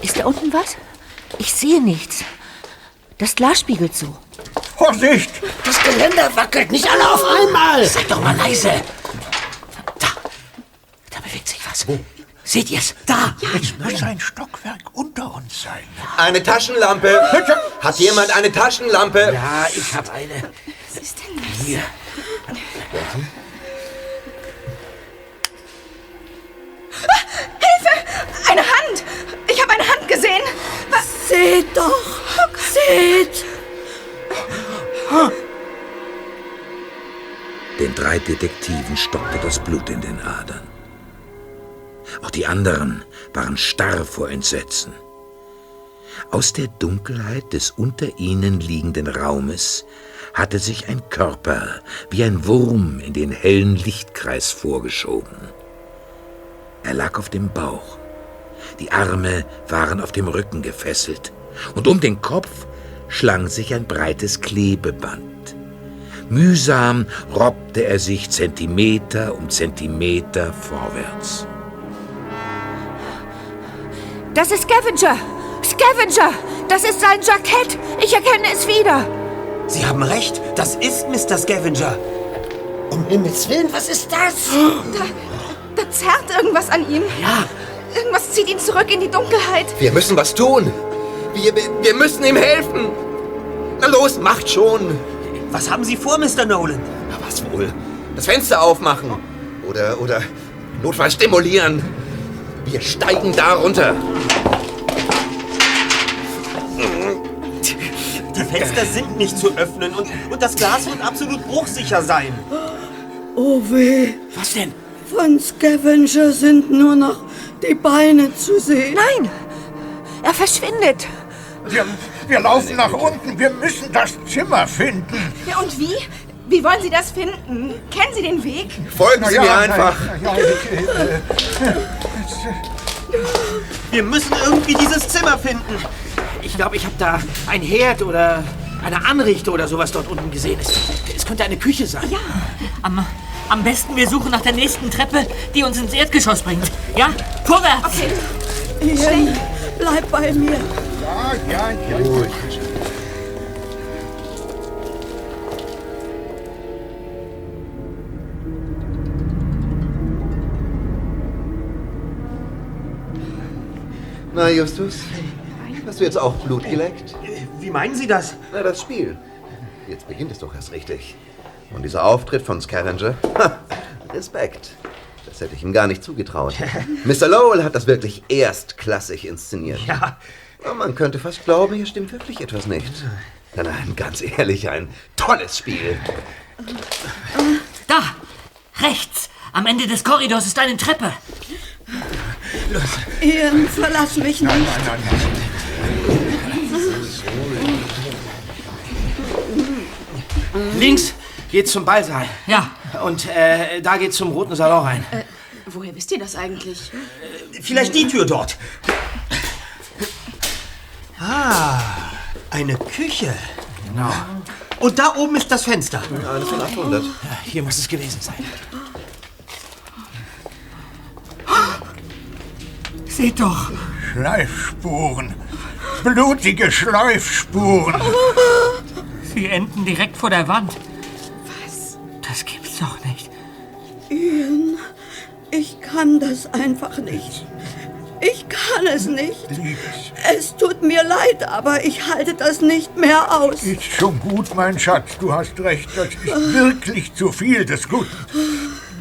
Ist da unten was? Ich sehe nichts. Das Glas spiegelt zu. Vorsicht! Das Geländer wackelt, nicht alle auf einmal! Seid doch mal leise! Da bewegt sich was. Wo? Seht ihr's? Da! Ja, es muss ein Stockwerk unter uns sein. Eine Taschenlampe! Bitte? Hat jemand eine Taschenlampe? Ja, ich hab eine. Was ist denn das? Hier. Ah, Hilfe! Eine Hand! Ich hab eine Hand gesehen! Seht doch! Seht! Den drei Detektiven stockte das Blut in den Adern. Auch die anderen waren starr vor Entsetzen. Aus der Dunkelheit des unter ihnen liegenden Raumes hatte sich ein Körper wie ein Wurm in den hellen Lichtkreis vorgeschoben. Er lag auf dem Bauch, die Arme waren auf dem Rücken gefesselt und um den Kopf schlang sich ein breites Klebeband. Mühsam robbte er sich Zentimeter um Zentimeter vorwärts. Das ist Scavenger! Scavenger! Das ist sein Jackett! Ich erkenne es wieder! Sie haben recht! Das ist Mr. Scavenger! Um Himmels Willen, was ist das? Da zerrt irgendwas an ihm. Ja. Irgendwas zieht ihn zurück in die Dunkelheit. Wir müssen was tun. Wir müssen ihm helfen. Na los, macht schon. Was haben Sie vor, Mr. Nolan? Na was wohl? Das Fenster aufmachen. Oder notfalls stimulieren. Wir steigen da runter. Die Fenster sind nicht zu öffnen und das Glas wird absolut bruchsicher sein. Oh weh. Was denn? Von Scavenger sind nur noch die Beine zu sehen. Nein, er verschwindet. Wir laufen nach unten. Wir müssen das Zimmer finden. Ja, und wie? Wie wollen Sie das finden? Kennen Sie den Weg? Folgen Sie mir einfach. Wir müssen irgendwie dieses Zimmer finden. Ich glaube, ich habe da einen Herd oder eine Anrichte oder sowas dort unten gesehen. Es könnte eine Küche sein. Ja. Am besten wir suchen nach der nächsten Treppe, die uns ins Erdgeschoss bringt. Ja? Vorwärts! Okay. Ian, bleib bei mir. Ja. Gut. Na, Justus, hast du jetzt auch Blut geleckt? Wie meinen Sie das? Na, das Spiel. Jetzt beginnt es doch erst richtig. Und dieser Auftritt von Scavenger, Respekt. Das hätte ich ihm gar nicht zugetraut. Mr. Lowell hat das wirklich erstklassig inszeniert. Ja. Na, man könnte fast glauben, hier stimmt wirklich etwas nicht. Nein, ganz ehrlich, ein tolles Spiel. Da, rechts, am Ende des Korridors ist eine Treppe. Los. Ian, verlass mich nicht. Nein. Links geht's zum Ballsaal. Ja. Und da geht's zum roten Salon rein. Woher wisst ihr das eigentlich? Vielleicht die Tür dort. Ah, eine Küche. Genau. Und da oben ist das Fenster. Ja, das sind 800. Ja, hier muss es gewesen sein. Seht doch! Schleifspuren. Blutige Schleifspuren. Sie enden direkt vor der Wand. Was? Das gibt's doch nicht. Ian, ich kann das einfach nicht. Ich kann es nicht. Es tut mir leid, aber ich halte das nicht mehr aus. Ist schon gut, mein Schatz. Du hast recht. Das ist wirklich zu viel des Guten.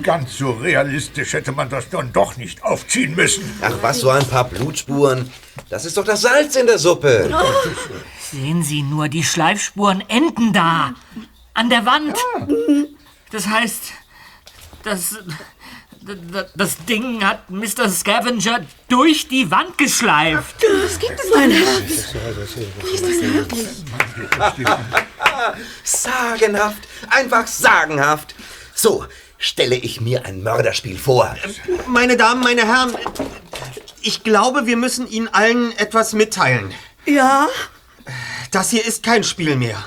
Ganz so realistisch hätte man das dann doch nicht aufziehen müssen. Ach was, so ein paar Blutspuren. Das ist doch das Salz in der Suppe. Sehen Sie nur, die Schleifspuren enden da. An der Wand. Ja. Das heißt, das Ding hat Mr. Scavenger durch die Wand geschleift. Was gibt es, mein Herz? Wo ist mein Herz? Sagenhaft. Einfach sagenhaft. So stelle ich mir ein Mörderspiel vor. Meine Damen, meine Herren, ich glaube, wir müssen Ihnen allen etwas mitteilen. Ja? Das hier ist kein Spiel mehr.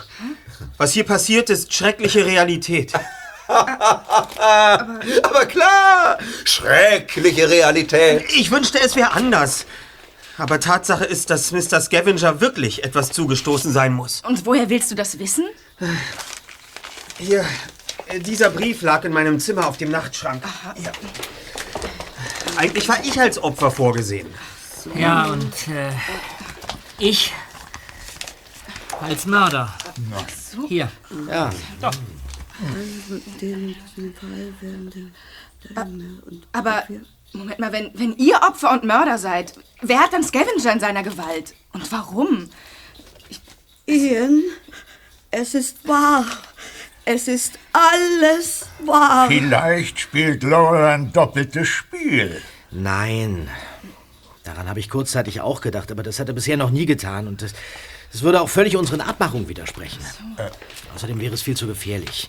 Was hier passiert, ist schreckliche Realität. Aber klar, schreckliche Realität. Ich wünschte, es wäre anders. Aber Tatsache ist, dass Mr. Scavenger wirklich etwas zugestoßen sein muss. Und woher willst du das wissen? Hier, dieser Brief lag in meinem Zimmer auf dem Nachtschrank. Ja. Eigentlich war ich als Opfer vorgesehen. Ja, und ich als Mörder. Ja. Hier. Ja. Doch. Aber, Moment mal, wenn ihr Opfer und Mörder seid, wer hat dann Scavenger in seiner Gewalt? Und warum? Ian, es ist wahr. Es ist alles wahr. Vielleicht spielt Laurel ein doppeltes Spiel. Nein, daran habe ich kurzzeitig auch gedacht, aber das hat er bisher noch nie getan und das würde auch völlig unseren Abmachungen widersprechen. So. Außerdem wäre es viel zu gefährlich.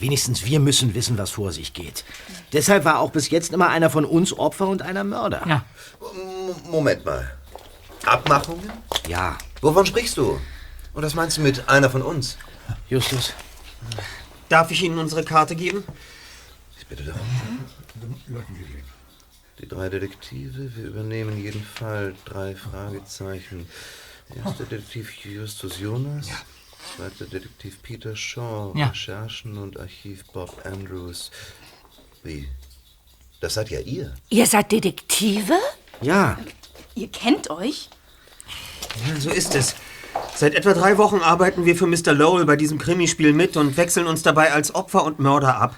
Wenigstens wir müssen wissen, was vor sich geht. Deshalb war auch bis jetzt immer einer von uns Opfer und einer Mörder. Ja. Moment mal. Abmachungen? Ja. Wovon sprichst du? Und was meinst du mit einer von uns? Justus. Darf ich Ihnen unsere Karte geben? Ich bitte darum. Die drei Detektive, wir übernehmen jeden Fall 3 Fragezeichen. Erster Detektiv Justus Jonas. Ja. Zweiter Detektiv Peter Shaw, ja. Recherchen und Archiv Bob Andrews. Wie? Das seid ja ihr. Ihr seid Detektive? Ja. Ihr kennt euch? Ja, so ist es. Seit etwa 3 Wochen arbeiten wir für Mr. Lowell bei diesem Krimispiel mit und wechseln uns dabei als Opfer und Mörder ab.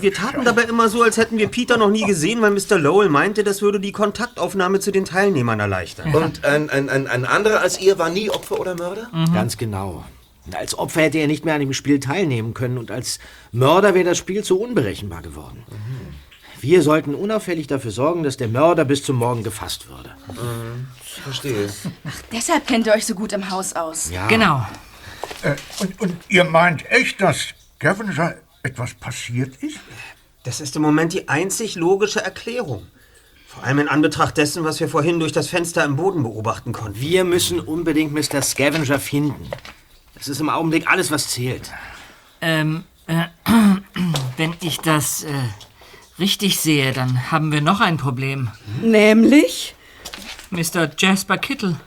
Wir taten dabei immer so, als hätten wir Peter noch nie gesehen, weil Mr. Lowell meinte, das würde die Kontaktaufnahme zu den Teilnehmern erleichtern. Und ein anderer als ihr war nie Opfer oder Mörder? Ganz genau. Als Opfer hätte er nicht mehr an dem Spiel teilnehmen können und als Mörder wäre das Spiel zu unberechenbar geworden. Wir sollten unauffällig dafür sorgen, dass der Mörder bis zum Morgen gefasst würde. Verstehe. Ach, deshalb kennt ihr euch so gut im Haus aus. Ja. Genau. Und ihr meint echt, dass Scavenger etwas passiert ist? Das ist im Moment die einzig logische Erklärung. Vor allem in Anbetracht dessen, was wir vorhin durch das Fenster im Boden beobachten konnten. Wir müssen unbedingt Mr. Scavenger finden. Das ist im Augenblick alles, was zählt. Wenn ich das... richtig sehe, dann haben wir noch ein Problem. Nämlich? Mr. Jasper Kittle.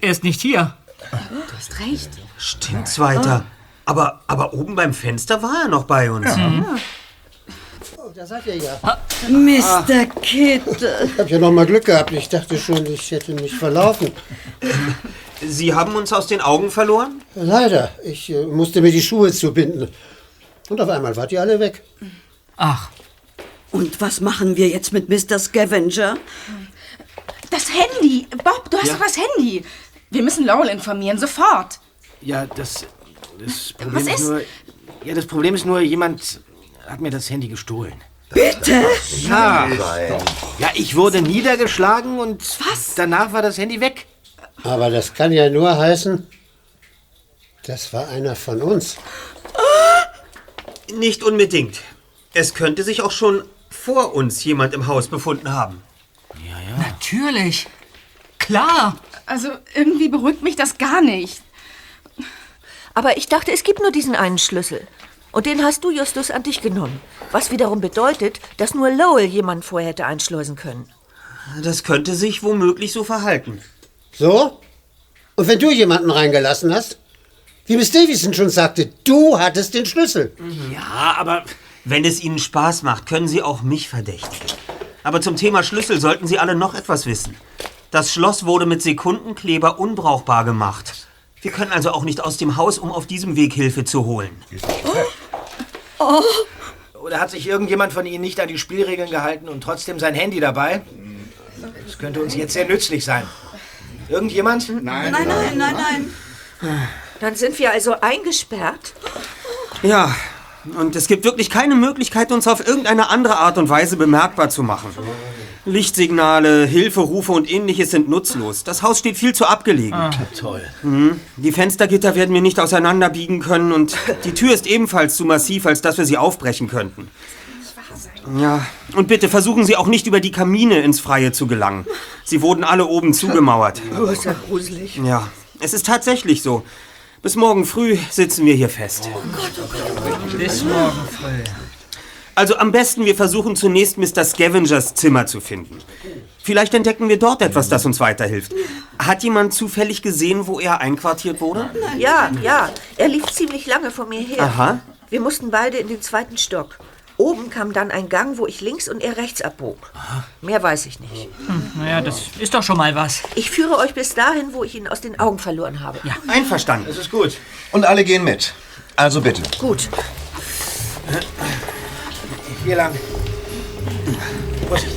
Er ist nicht hier. Du hast recht. Stimmt's weiter. Aber oben beim Fenster war er noch bei uns. Ja. Ja. Oh, da seid ihr ja. Mr. Kittle. Ich hab ja noch mal Glück gehabt. Ich dachte schon, ich hätte mich verlaufen. Sie haben uns aus den Augen verloren? Leider. Ich musste mir die Schuhe zubinden. Und auf einmal wart ihr alle weg. Ach. Und was machen wir jetzt mit Mr. Scavenger? Das Handy. Bob, du hast doch das Handy. Wir müssen Lowell informieren, sofort. Ja, das Problem was ist nur... Ja, das Problem ist nur, jemand hat mir das Handy gestohlen. Bitte? Ja. Ja, ich wurde niedergeschlagen und danach war das Handy weg. Aber das kann ja nur heißen, das war einer von uns. Nicht unbedingt. Es könnte sich auch schon vor uns jemand im Haus befunden haben. Ja, ja. Natürlich. Klar. Also irgendwie beruhigt mich das gar nicht. Aber ich dachte, es gibt nur diesen einen Schlüssel. Und den hast du, Justus, an dich genommen. Was wiederum bedeutet, dass nur Lowell jemanden vorher hätte einschleusen können. Das könnte sich womöglich so verhalten. So? Und wenn du jemanden reingelassen hast? Wie Miss Davison schon sagte, du hattest den Schlüssel. Ja, aber wenn es Ihnen Spaß macht, können Sie auch mich verdächtigen. Aber zum Thema Schlüssel sollten Sie alle noch etwas wissen. Das Schloss wurde mit Sekundenkleber unbrauchbar gemacht. Wir können also auch nicht aus dem Haus, um auf diesem Weg Hilfe zu holen. Oh. Oh. Oder hat sich irgendjemand von Ihnen nicht an die Spielregeln gehalten und trotzdem sein Handy dabei? Das könnte uns jetzt sehr nützlich sein. Irgendjemand? Nein. Dann sind wir also eingesperrt? Ja, und es gibt wirklich keine Möglichkeit, uns auf irgendeine andere Art und Weise bemerkbar zu machen. Lichtsignale, Hilferufe und Ähnliches sind nutzlos. Das Haus steht viel zu abgelegen. Ah, toll. Die Fenstergitter werden wir nicht auseinanderbiegen können und die Tür ist ebenfalls zu massiv, als dass wir sie aufbrechen könnten. Das kann nicht wahr sein. Ja, und bitte versuchen Sie auch nicht über die Kamine ins Freie zu gelangen. Sie wurden alle oben zugemauert. Oh, ist ja gruselig. Ja, es ist tatsächlich so. Bis morgen früh sitzen wir hier fest. Oh Gott, oh Gott, oh Gott. Bis morgen früh. Also am besten, wir versuchen zunächst Mr. Scavengers Zimmer zu finden. Vielleicht entdecken wir dort etwas, das uns weiterhilft. Hat jemand zufällig gesehen, wo er einquartiert wurde? Ja. Er lief ziemlich lange vor mir her. Aha. Wir mussten beide in den zweiten Stock. Oben kam dann ein Gang, wo ich links und er rechts abbog. Mehr weiß ich nicht. Naja, das ist doch schon mal was. Ich führe euch bis dahin, wo ich ihn aus den Augen verloren habe. Ja, einverstanden. Das ist gut. Und alle gehen mit. Also bitte. Gut. Hier lang. Vorsicht.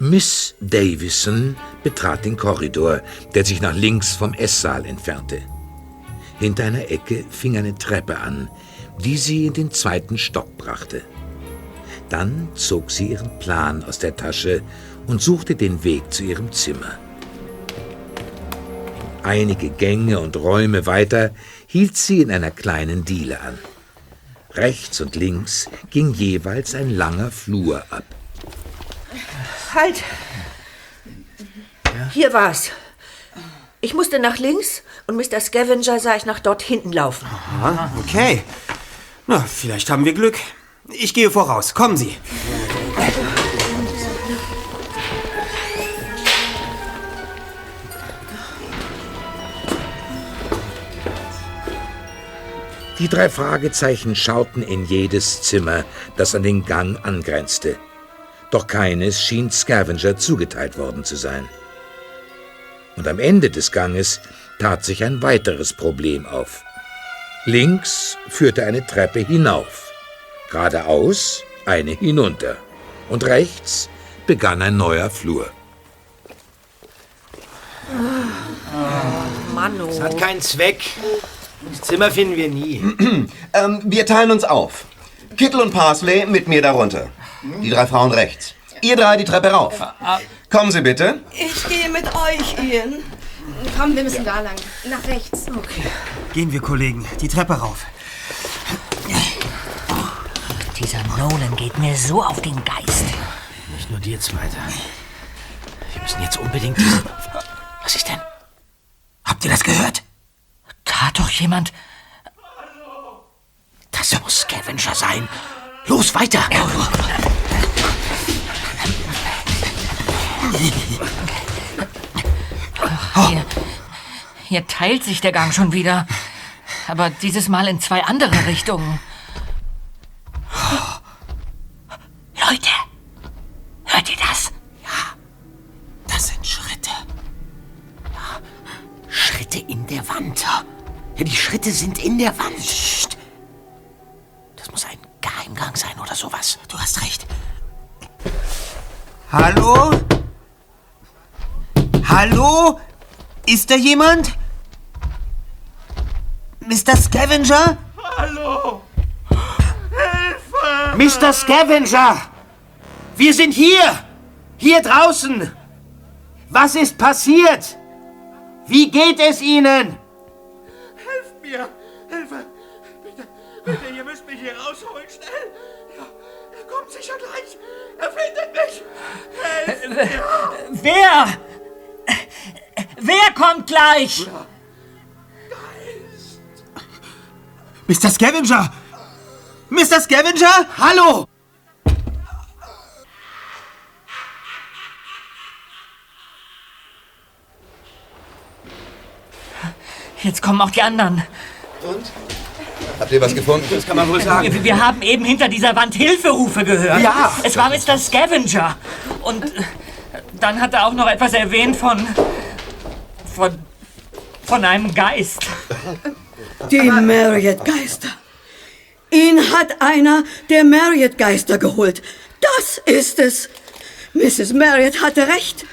Miss Davison betrat den Korridor, der sich nach links vom Esssaal entfernte. Hinter einer Ecke fing eine Treppe an, die sie in den zweiten Stock brachte. Dann zog sie ihren Plan aus der Tasche und suchte den Weg zu ihrem Zimmer. Einige Gänge und Räume weiter hielt sie in einer kleinen Diele an. Rechts und links ging jeweils ein langer Flur ab. Halt! Ja? Hier war's. Ich musste nach links und Mr. Scavenger sah ich nach dort hinten laufen. Aha, okay. Na, vielleicht haben wir Glück. Ich gehe voraus. Kommen Sie. Die drei Fragezeichen schauten in jedes Zimmer, das an den Gang angrenzte. Doch keines schien Scavenger zugeteilt worden zu sein. Und am Ende des Ganges tat sich ein weiteres Problem auf. Links führte eine Treppe hinauf. Geradeaus eine hinunter und rechts begann ein neuer Flur. Mann, das hat keinen Zweck. Das Zimmer finden wir nie. Wir teilen uns auf. Kittle und Parsley mit mir darunter. Die drei Frauen rechts. Ihr drei die Treppe rauf. Kommen Sie bitte. Ich gehe mit euch, Ian. Komm, wir müssen da lang. Nach rechts. Okay. Gehen wir, Kollegen. Die Treppe rauf. Dieser Nolan geht mir so auf den Geist. Nicht nur dir, Zweiter. Wir müssen jetzt unbedingt... Was ist denn? Habt ihr das gehört? Tat doch jemand... Das muss Scavenger sein. Los, weiter! Oh, hier teilt sich der Gang schon wieder. Aber dieses Mal in zwei andere Richtungen. Leute, hört ihr das? Ja, das sind Schritte. Ja, Schritte in der Wand. Ja, die Schritte sind in der Wand. Psst. Das muss ein Geheimgang sein oder sowas. Du hast recht. Hallo? Hallo? Ist da jemand? Mr. Scavenger? Hallo? Mr. Scavenger! Wir sind hier! Hier draußen! Was ist passiert? Wie geht es Ihnen? Helft mir! Hilfe! Bitte, bitte, ihr müsst mich hier rausholen, schnell! Er kommt sicher gleich! Er findet mich! Helft mir! Wer? Wer kommt gleich? Mr. Scavenger! Mr. Scavenger? Hallo! Jetzt kommen auch die anderen. Und? Habt ihr was gefunden? Das kann man wohl sagen. Wir haben eben hinter dieser Wand Hilferufe gehört. Ja! Es war Mr. Scavenger. Und dann hat er auch noch etwas erwähnt von einem Geist. Die Marriott-Geister. Ihn hat einer der Marriott-Geister geholt. Das ist es. Mrs. Marriott hatte recht.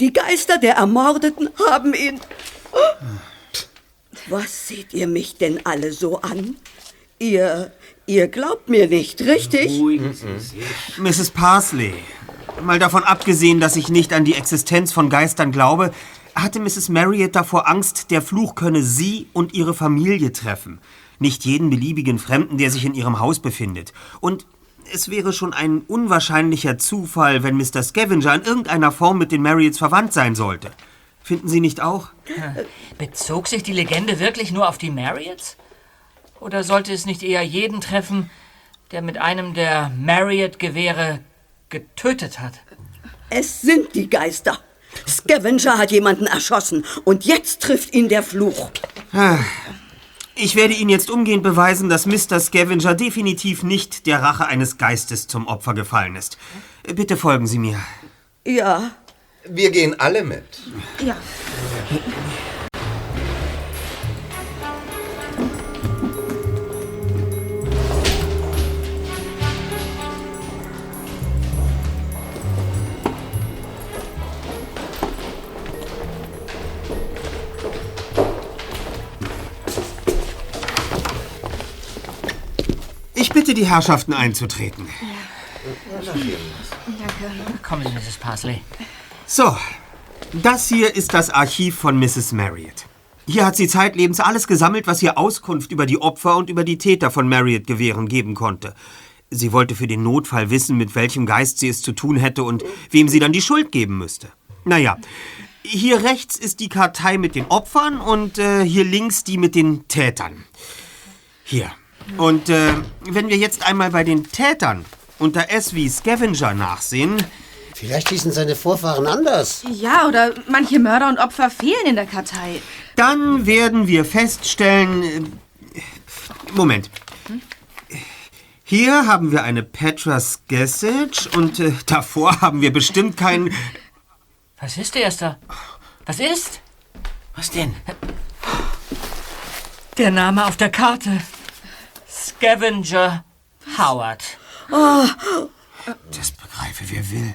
Die Geister der Ermordeten haben ihn... Was seht ihr mich denn alle so an? Ihr glaubt mir nicht, richtig? Ruhigen Sie sich. Mrs. Parsley, mal davon abgesehen, dass ich nicht an die Existenz von Geistern glaube, hatte Mrs. Marriott davor Angst, der Fluch könne sie und ihre Familie treffen. Nicht jeden beliebigen Fremden, der sich in ihrem Haus befindet. Und es wäre schon ein unwahrscheinlicher Zufall, wenn Mr. Scavenger in irgendeiner Form mit den Marriotts verwandt sein sollte. Finden Sie nicht auch? Bezog sich die Legende wirklich nur auf die Marriotts? Oder sollte es nicht eher jeden treffen, der mit einem der Marriott-Gewehre getötet hat? Es sind die Geister. Scavenger hat jemanden erschossen und jetzt trifft ihn der Fluch. Ich werde Ihnen jetzt umgehend beweisen, dass Mr. Scavenger definitiv nicht der Rache eines Geistes zum Opfer gefallen ist. Bitte folgen Sie mir. Ja. Wir gehen alle mit. Ja. Ich bitte die Herrschaften einzutreten. Ja. Danke. Kommen Sie, Mrs. Parsley. So, das hier ist das Archiv von Mrs. Marriott. Hier hat sie zeitlebens alles gesammelt, was ihr Auskunft über die Opfer und über die Täter von Marriott-Gewähren geben konnte. Sie wollte für den Notfall wissen, mit welchem Geist sie es zu tun hätte und wem sie dann die Schuld geben müsste. Naja, hier rechts ist die Kartei mit den Opfern und hier links die mit den Tätern. Hier. Und wenn wir jetzt einmal bei den Tätern unter S wie Scavenger nachsehen... Vielleicht hießen seine Vorfahren anders. Ja, oder manche Mörder und Opfer fehlen in der Kartei. Dann werden wir feststellen... Moment. Hier haben wir eine Petra Skessich und davor haben wir bestimmt keinen... Was ist, Erster? Was ist? Was denn? Der Name auf der Karte. Scavenger Howard. Oh. Das begreife wer will.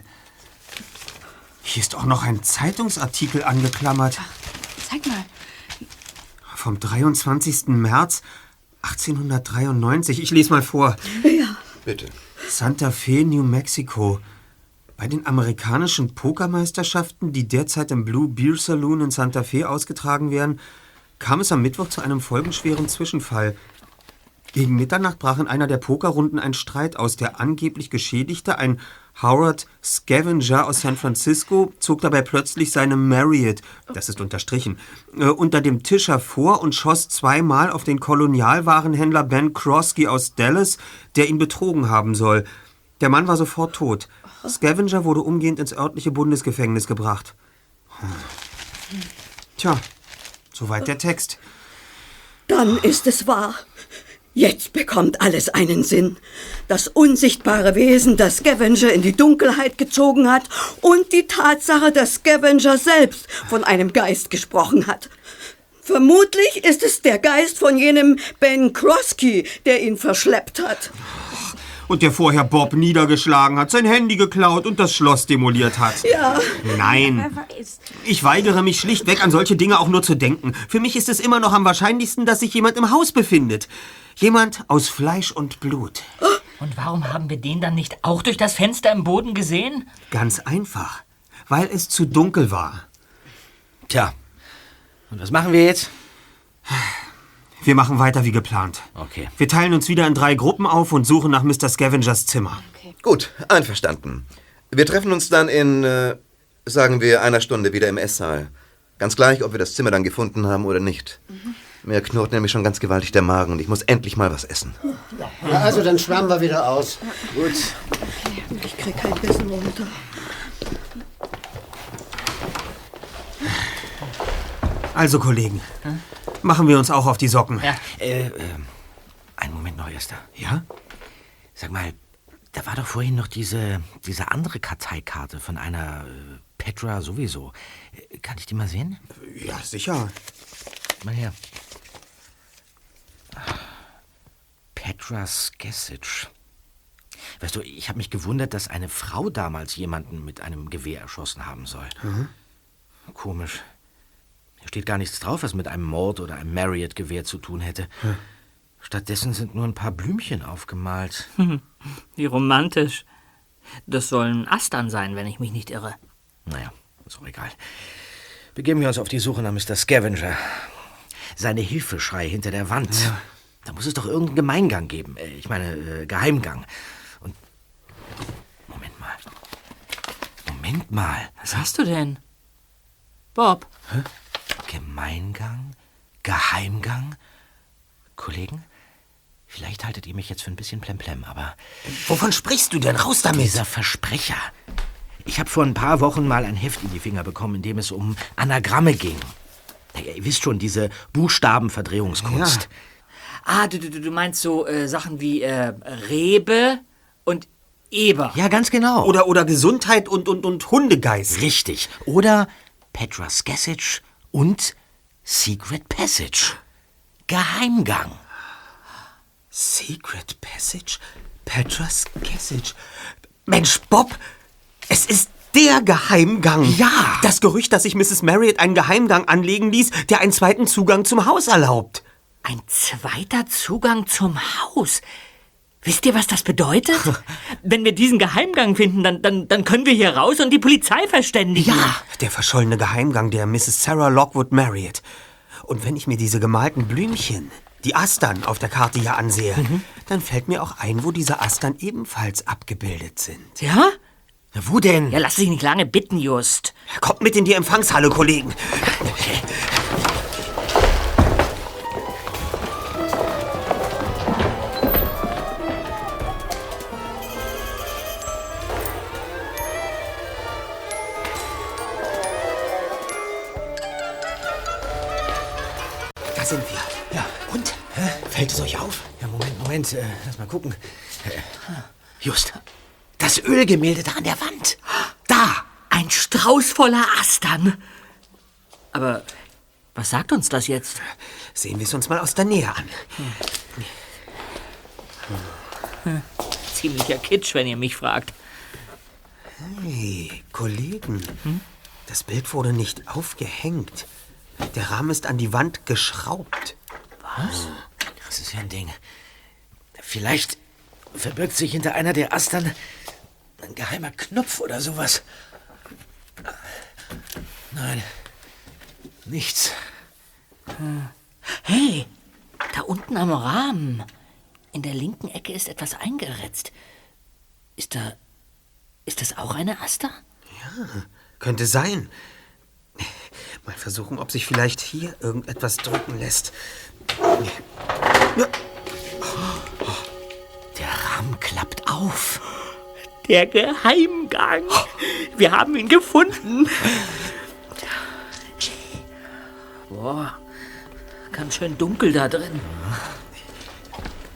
Hier ist auch noch ein Zeitungsartikel angeklammert. Ach, zeig mal. Vom 23. März 1893. Ich lese mal vor. Ja. Bitte. Santa Fe, New Mexico. Bei den amerikanischen Pokermeisterschaften, die derzeit im Blue Beer Saloon in Santa Fe ausgetragen werden, kam es am Mittwoch zu einem folgenschweren Zwischenfall. Gegen Mitternacht brach in einer der Pokerrunden ein Streit aus, der angeblich Geschädigte, ein Howard Scavenger aus San Francisco, zog dabei plötzlich seine Marriott, das ist unterstrichen, unter dem Tisch hervor und schoss zweimal auf den Kolonialwarenhändler Ben Crosby aus Dallas, der ihn betrogen haben soll. Der Mann war sofort tot. Scavenger wurde umgehend ins örtliche Bundesgefängnis gebracht. Tja, soweit der Text. Dann ist es wahr. Jetzt bekommt alles einen Sinn. Das unsichtbare Wesen, das Scavenger in die Dunkelheit gezogen hat und die Tatsache, dass Scavenger selbst von einem Geist gesprochen hat. Vermutlich ist es der Geist von jenem Ben Crosby, der ihn verschleppt hat. Und der vorher Bob niedergeschlagen hat, sein Handy geklaut und das Schloss demoliert hat. Ja. Nein. Ich weigere mich schlichtweg, an solche Dinge auch nur zu denken. Für mich ist es immer noch am wahrscheinlichsten, dass sich jemand im Haus befindet. Jemand aus Fleisch und Blut. Und warum haben wir den dann nicht auch durch das Fenster im Boden gesehen? Ganz einfach, weil es zu dunkel war. Tja, und was machen wir jetzt? Wir machen weiter wie geplant. Okay. Wir teilen uns wieder in 3 Gruppen auf und suchen nach Mr. Scavengers Zimmer. Okay. Gut, einverstanden. Wir treffen uns dann in, sagen wir, 1 Stunde wieder im Esssaal. Ganz gleich, ob wir das Zimmer dann gefunden haben oder nicht. Mhm. Mir knurrt nämlich schon ganz gewaltig der Magen und ich muss endlich mal was essen. Ja. Na also, dann schwärmen wir wieder aus. Gut. Ich krieg kein Bissen runter. Also, Kollegen, machen wir uns auch auf die Socken. Ja. Einen Moment noch, Esther. Ja? Sag mal, da war doch vorhin noch diese andere Karteikarte von einer Petra sowieso. Kann ich die mal sehen? Ja, sicher. Mal her. Petra Skessich. Weißt du, ich habe mich gewundert, dass eine Frau damals jemanden mit einem Gewehr erschossen haben soll. Mhm. Komisch. Hier steht gar nichts drauf, was mit einem Mord oder einem Marriott-Gewehr zu tun hätte. Mhm. Stattdessen sind nur ein paar Blümchen aufgemalt. Wie romantisch. Das sollen Astern sein, wenn ich mich nicht irre. Naja, ist auch egal. Begeben wir uns auf die Suche nach Mr. Scavenger. Seine Hilfeschrei hinter der Wand. Ja. Da muss es doch irgendeinen Gemeingang geben. Ich meine, Geheimgang. Und Moment mal. Was hast du denn? Bob. Hä? Gemeingang? Geheimgang? Kollegen, vielleicht haltet ihr mich jetzt für ein bisschen plemplem, aber... Wovon sprichst du denn? Raus damit! Dieser Versprecher. Ich habe vor ein paar Wochen mal ein Heft in die Finger bekommen, in dem es um Anagramme ging. Ja, ihr wisst schon, diese Buchstabenverdrehungskunst. Ja. Ah, du meinst so Sachen wie Rebe und Eber. Ja, ganz genau. Oder Gesundheit und Hundegeist. Richtig. Oder Petra Skessich und Secret Passage. Geheimgang. Secret Passage? Petra Skessich. Mensch, Bob, es ist der Geheimgang. Ja. Das Gerücht, dass sich Mrs. Marriott einen Geheimgang anlegen ließ, der einen zweiten Zugang zum Haus erlaubt. Ein zweiter Zugang zum Haus? Wisst ihr, was das bedeutet? Wenn wir diesen Geheimgang finden, dann können wir hier raus und die Polizei verständigen. Ja, der verschollene Geheimgang der Mrs. Sarah Lockwood Marriott. Und wenn ich mir diese gemalten Blümchen, die Astern, auf der Karte hier ansehe, dann fällt mir auch ein, wo diese Astern ebenfalls abgebildet sind. Ja? Na, wo denn? Ja, lass dich nicht lange bitten, Just. Kommt mit in die Empfangshalle, Kollegen. Okay. Fällt es euch auf? Ja, Moment. Lass mal gucken. Just, das Ölgemälde da an der Wand. Da, ein Strauß voller Astern. Aber was sagt uns das jetzt? Sehen wir es uns mal aus der Nähe an. Ziemlicher Kitsch, wenn ihr mich fragt. Hey, Kollegen. Das Bild wurde nicht aufgehängt. Der Rahmen ist an die Wand geschraubt. Was? Das ist ja ein Ding. Vielleicht verbirgt sich hinter einer der Astern ein geheimer Knopf oder sowas. Nein, nichts. Hey, da unten am Rahmen. In der linken Ecke ist etwas eingeritzt. Ist das auch eine Aster? Ja, könnte sein. Mal versuchen, ob sich vielleicht hier irgendetwas drücken lässt. Ja. Der Rahmen klappt auf. Der Geheimgang. Wir haben ihn gefunden. Boah, ganz schön dunkel da drin.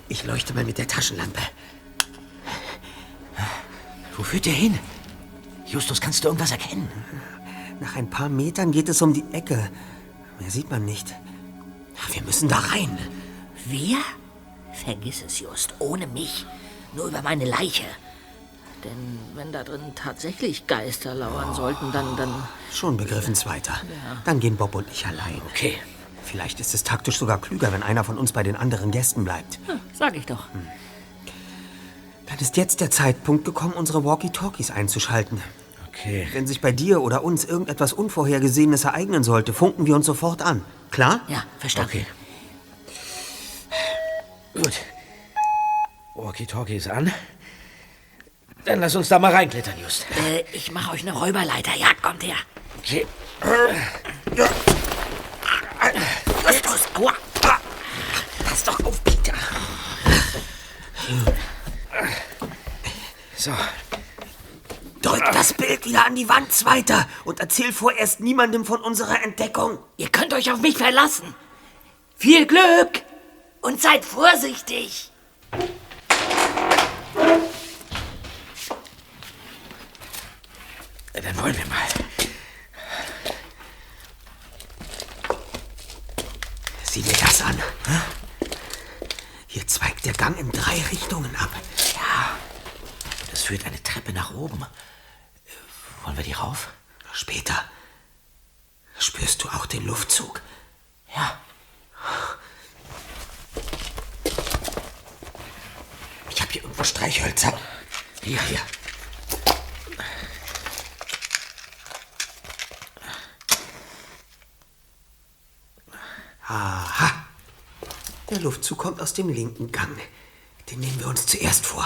Ich leuchte mal mit der Taschenlampe. Wo führt der hin? Justus, kannst du irgendwas erkennen? Nach ein paar Metern geht es um die Ecke. Mehr sieht man nicht. Wir müssen da rein. Wir? Vergiss es, Just. Ohne mich. Nur über meine Leiche. Denn wenn da drin tatsächlich Geister lauern sollten, dann... Schon begriffen's weiter. Ja. Dann gehen Bob und ich allein. Okay. Vielleicht ist es taktisch sogar klüger, wenn einer von uns bei den anderen Gästen bleibt. Ja, sag ich doch. Dann ist jetzt der Zeitpunkt gekommen, unsere Walkie-Talkies einzuschalten. Okay. Wenn sich bei dir oder uns irgendetwas Unvorhergesehenes ereignen sollte, funken wir uns sofort an. Klar? Ja, verstanden. Okay. Gut. Walkie-Talkie ist an. Dann lass uns da mal reinklettern, Just. Ich mache euch eine Räuberleiter. Ja, kommt her. Okay. Los, aua. So. Drück das Bild wieder an die Wand, Zweiter, und erzähl vorerst niemandem von unserer Entdeckung. Ihr könnt euch auf mich verlassen. Viel Glück und seid vorsichtig. Ja, dann wollen wir mal. Sieh dir das an. Hier zweigt der Gang in 3 Richtungen ab. Ja. Das führt eine Treppe nach oben. Wollen wir die rauf? Später. Spürst du auch den Luftzug? Ja. Ich habe hier irgendwo Streichhölzer. Hier. Aha. Der Luftzug kommt aus dem linken Gang. Den nehmen wir uns zuerst vor.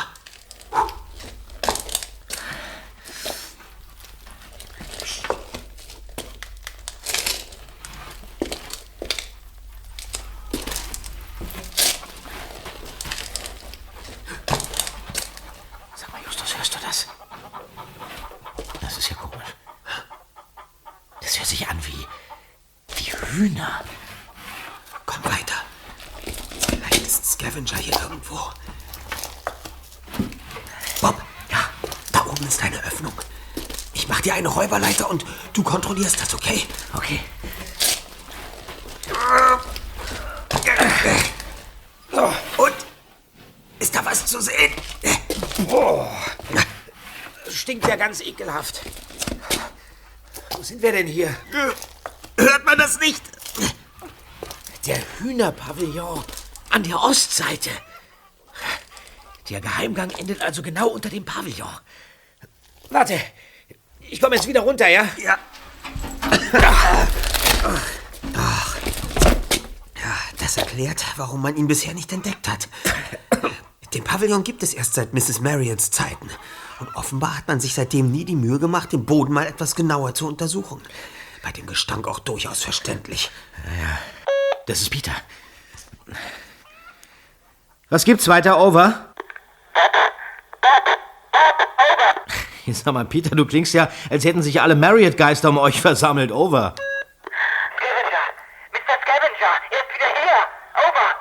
Räuberleiter und du kontrollierst das, okay? Okay. Und? Ist da was zu sehen? Oh. Stinkt ja ganz ekelhaft. Wo sind wir denn hier? Hört man das nicht? Der Hühnerpavillon an der Ostseite. Der Geheimgang endet also genau unter dem Pavillon. Warte. Ich komme jetzt wieder runter, ja? Ja. Ach. Ja, das erklärt, warum man ihn bisher nicht entdeckt hat. Den Pavillon gibt es erst seit Mrs. Marriotts Zeiten. Und offenbar hat man sich seitdem nie die Mühe gemacht, den Boden mal etwas genauer zu untersuchen. Bei dem Gestank auch durchaus verständlich. Ja, das ist Peter. Was gibt's weiter, over? Sag mal, Peter, du klingst ja, als hätten sich alle Marriott-Geister um euch versammelt. Over. Scavenger! Mr. Scavenger! Er ist wieder her! Over!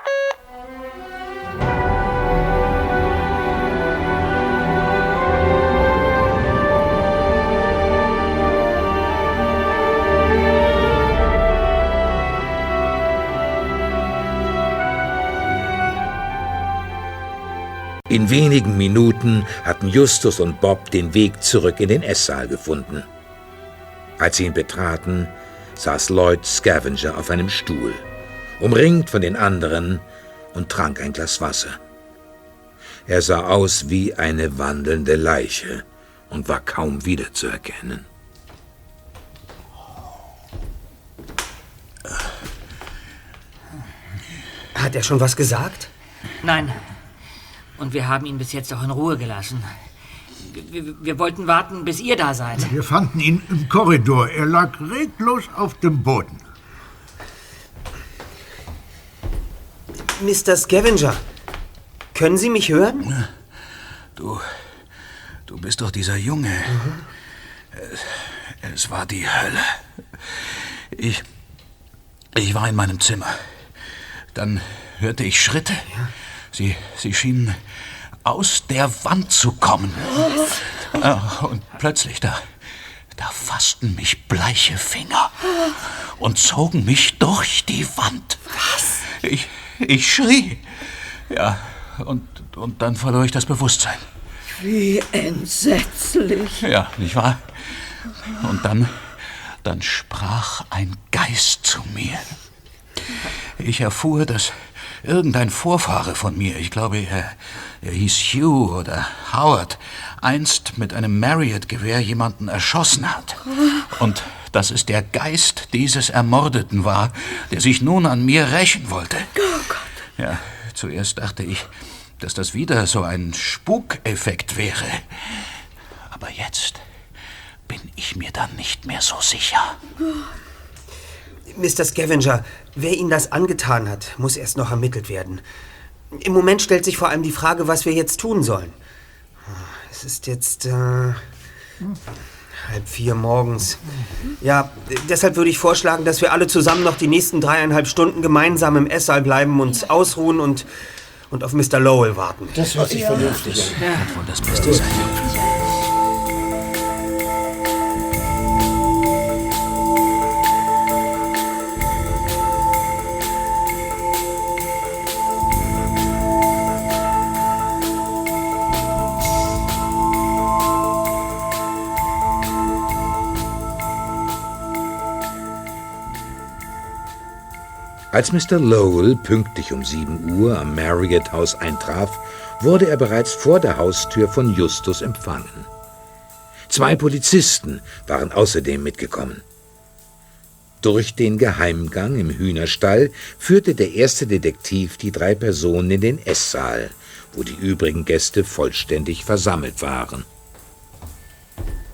In wenigen Minuten hatten Justus und Bob den Weg zurück in den Esssaal gefunden. Als sie ihn betraten, saß Lloyd Scavenger auf einem Stuhl, umringt von den anderen, und trank ein Glas Wasser. Er sah aus wie eine wandelnde Leiche und war kaum wiederzuerkennen. Hat er schon was gesagt? Nein. Und wir haben ihn bis jetzt auch in Ruhe gelassen. Wir wollten warten, bis ihr da seid. Wir fanden ihn im Korridor. Er lag reglos auf dem Boden. Mr. Scavenger, können Sie mich hören? Du bist doch dieser Junge. Mhm. Es war die Hölle. Ich war in meinem Zimmer. Dann hörte ich Schritte. Ja. Sie schienen aus der Wand zu kommen. Und plötzlich, da fassten mich bleiche Finger und zogen mich durch die Wand. Was? Ich schrie. Ja, und dann verlor ich das Bewusstsein. Wie entsetzlich. Ja, nicht wahr? Und dann sprach ein Geist zu mir. Ich erfuhr, dass irgendein Vorfahre von mir, ich glaube, er hieß Hugh oder Howard, einst mit einem Marriott-Gewehr jemanden erschossen hat. Und dass es der Geist dieses Ermordeten war, der sich nun an mir rächen wollte. Oh Gott. Ja, zuerst dachte ich, dass das wieder so ein Spukeffekt wäre. Aber jetzt bin ich mir dann nicht mehr so sicher. Mr. Scavenger, wer Ihnen das angetan hat, muss erst noch ermittelt werden. Im Moment stellt sich vor allem die Frage, was wir jetzt tun sollen. Es Es ist jetzt 3:30 Uhr morgens. Ja, deshalb würde ich vorschlagen, dass wir alle zusammen noch die nächsten 3,5 Stunden gemeinsam im Esssaal bleiben, uns ausruhen und auf Mr. Lowell warten. Das hört sich vernünftig an. Ja. Wird wohl das Beste sein. Als Mr. Lowell pünktlich um 7 Uhr am Marriott-Haus eintraf, wurde er bereits vor der Haustür von Justus empfangen. 2 Polizisten waren außerdem mitgekommen. Durch den Geheimgang im Hühnerstall führte der erste Detektiv die 3 Personen in den Esssaal, wo die übrigen Gäste vollständig versammelt waren.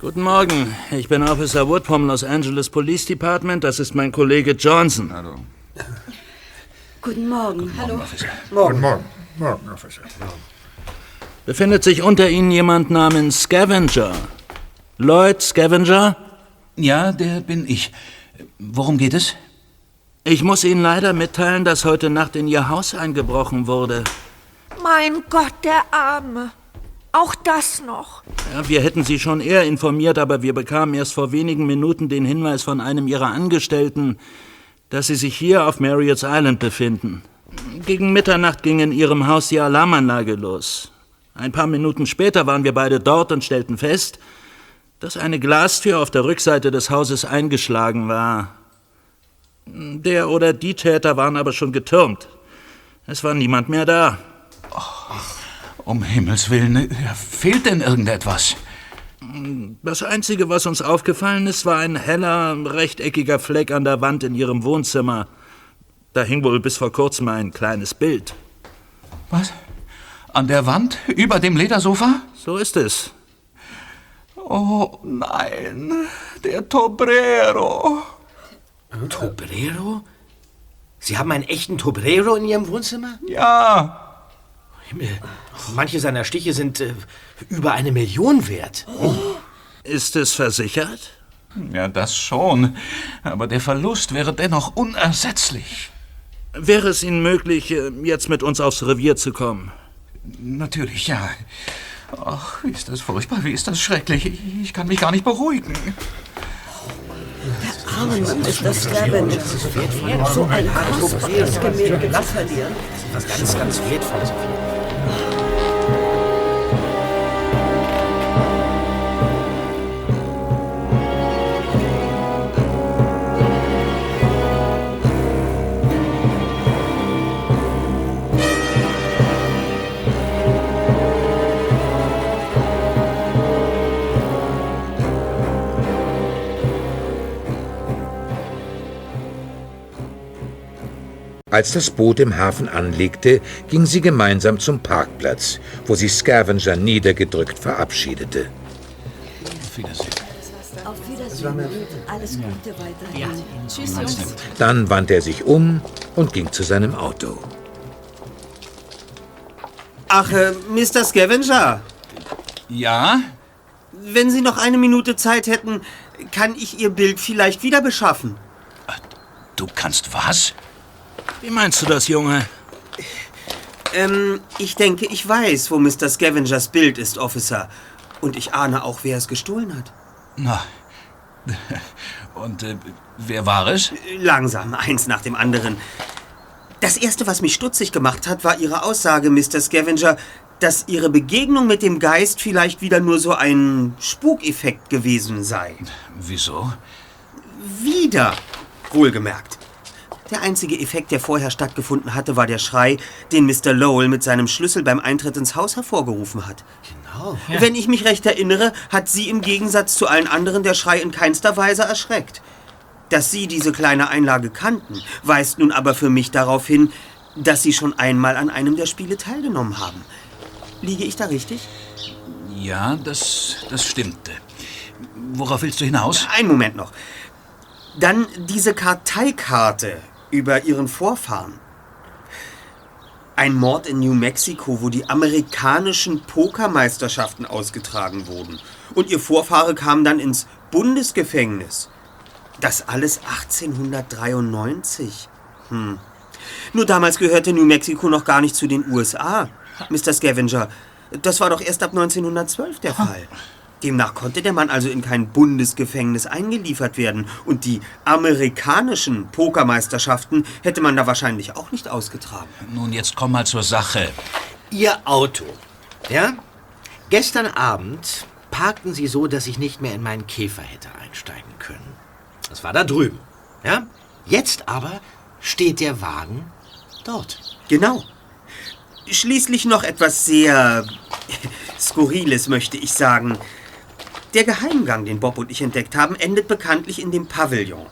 Guten Morgen, ich bin Officer Wood vom Los Angeles Police Department. Das ist mein Kollege Johnson. Hallo. Guten Morgen. Guten Morgen. Hallo. Officer. Morgen. Guten Morgen. Morgen, Officer. Befindet sich unter Ihnen jemand namens Scavenger? Lloyd Scavenger? Ja, der bin ich. Worum geht es? Ich muss Ihnen leider mitteilen, dass heute Nacht in Ihr Haus eingebrochen wurde. Mein Gott, der Arme. Auch das noch. Ja, wir hätten Sie schon eher informiert, aber wir bekamen erst vor wenigen Minuten den Hinweis von einem Ihrer Angestellten, dass Sie sich hier auf Marriott's Island befinden. Gegen Mitternacht ging in Ihrem Haus die Alarmanlage los. Ein paar Minuten später waren wir beide dort und stellten fest, dass eine Glastür auf der Rückseite des Hauses eingeschlagen war. Der oder die Täter waren aber schon getürmt. Es war niemand mehr da. Oh, um Himmels Willen, fehlt denn irgendetwas? Das Einzige, was uns aufgefallen ist, war ein heller, rechteckiger Fleck an der Wand in Ihrem Wohnzimmer. Da hing wohl bis vor kurzem ein kleines Bild. Was? An der Wand? Über dem Ledersofa? So ist es. Oh nein, der Tobrero. Tobrero? Sie haben einen echten Tobrero in Ihrem Wohnzimmer? Ja. Himmel. Manche seiner Stiche sind über 1 Million wert. Oh. Ist es versichert? Ja, das schon. Aber der Verlust wäre dennoch unersetzlich. Wäre es Ihnen möglich, jetzt mit uns aufs Revier zu kommen? Natürlich, ja. Ach, wie ist das furchtbar, wie ist das schrecklich. Ich kann mich gar nicht beruhigen. Der arme Mann ist das Scavenger. So ein großes Gemälde zu verlieren. Das ist ganz, ganz wertvoll. Als das Boot im Hafen anlegte, ging sie gemeinsam zum Parkplatz, wo sie Scavenger niedergedrückt verabschiedete. Auf Wiedersehen. Auf Wiedersehen. Alles Gute weiterhin. Ja. Tschüss, Jungs. Dann wandte er sich um und ging zu seinem Auto. Ach, Mr. Scavenger. Ja? Wenn Sie noch 1 Minute Zeit hätten, kann ich Ihr Bild vielleicht wieder beschaffen. Du kannst was? Wie meinst du das, Junge? Ich denke, ich weiß, wo Mr. Scavengers Bild ist, Officer. Und ich ahne auch, wer es gestohlen hat. Na, und wer war es? Langsam, eins nach dem anderen. Das Erste, was mich stutzig gemacht hat, war Ihre Aussage, Mr. Scavenger, dass Ihre Begegnung mit dem Geist vielleicht wieder nur so ein Spukeffekt gewesen sei. Wieso? Wieder, wohlgemerkt. Der einzige Effekt, der vorher stattgefunden hatte, war der Schrei, den Mr. Lowell mit seinem Schlüssel beim Eintritt ins Haus hervorgerufen hat. Genau. Ja. Wenn ich mich recht erinnere, hat Sie im Gegensatz zu allen anderen der Schrei in keinster Weise erschreckt. Dass Sie diese kleine Einlage kannten, weist nun aber für mich darauf hin, dass Sie schon einmal an einem der Spiele teilgenommen haben. Liege ich da richtig? Ja, das stimmte. Worauf willst du hinaus? Einen Moment noch. Dann diese Karteikarte über Ihren Vorfahren. Ein Mord in New Mexico, wo die amerikanischen Pokermeisterschaften ausgetragen wurden. Und ihr Vorfahre kam dann ins Bundesgefängnis. Das alles 1893. Nur damals gehörte New Mexico noch gar nicht zu den USA. Mr. Scavenger, das war doch erst ab 1912 der Fall. Demnach konnte der Mann also in kein Bundesgefängnis eingeliefert werden. Und die amerikanischen Pokermeisterschaften hätte man da wahrscheinlich auch nicht ausgetragen. Nun, jetzt komm mal zur Sache. Ihr Auto, ja? Gestern Abend parkten Sie so, dass ich nicht mehr in meinen Käfer hätte einsteigen können. Das war da drüben, ja? Jetzt aber steht der Wagen dort. Genau. Schließlich noch etwas sehr Skurriles, möchte ich sagen. Der Geheimgang, den Bob und ich entdeckt haben, endet bekanntlich in dem Pavillon.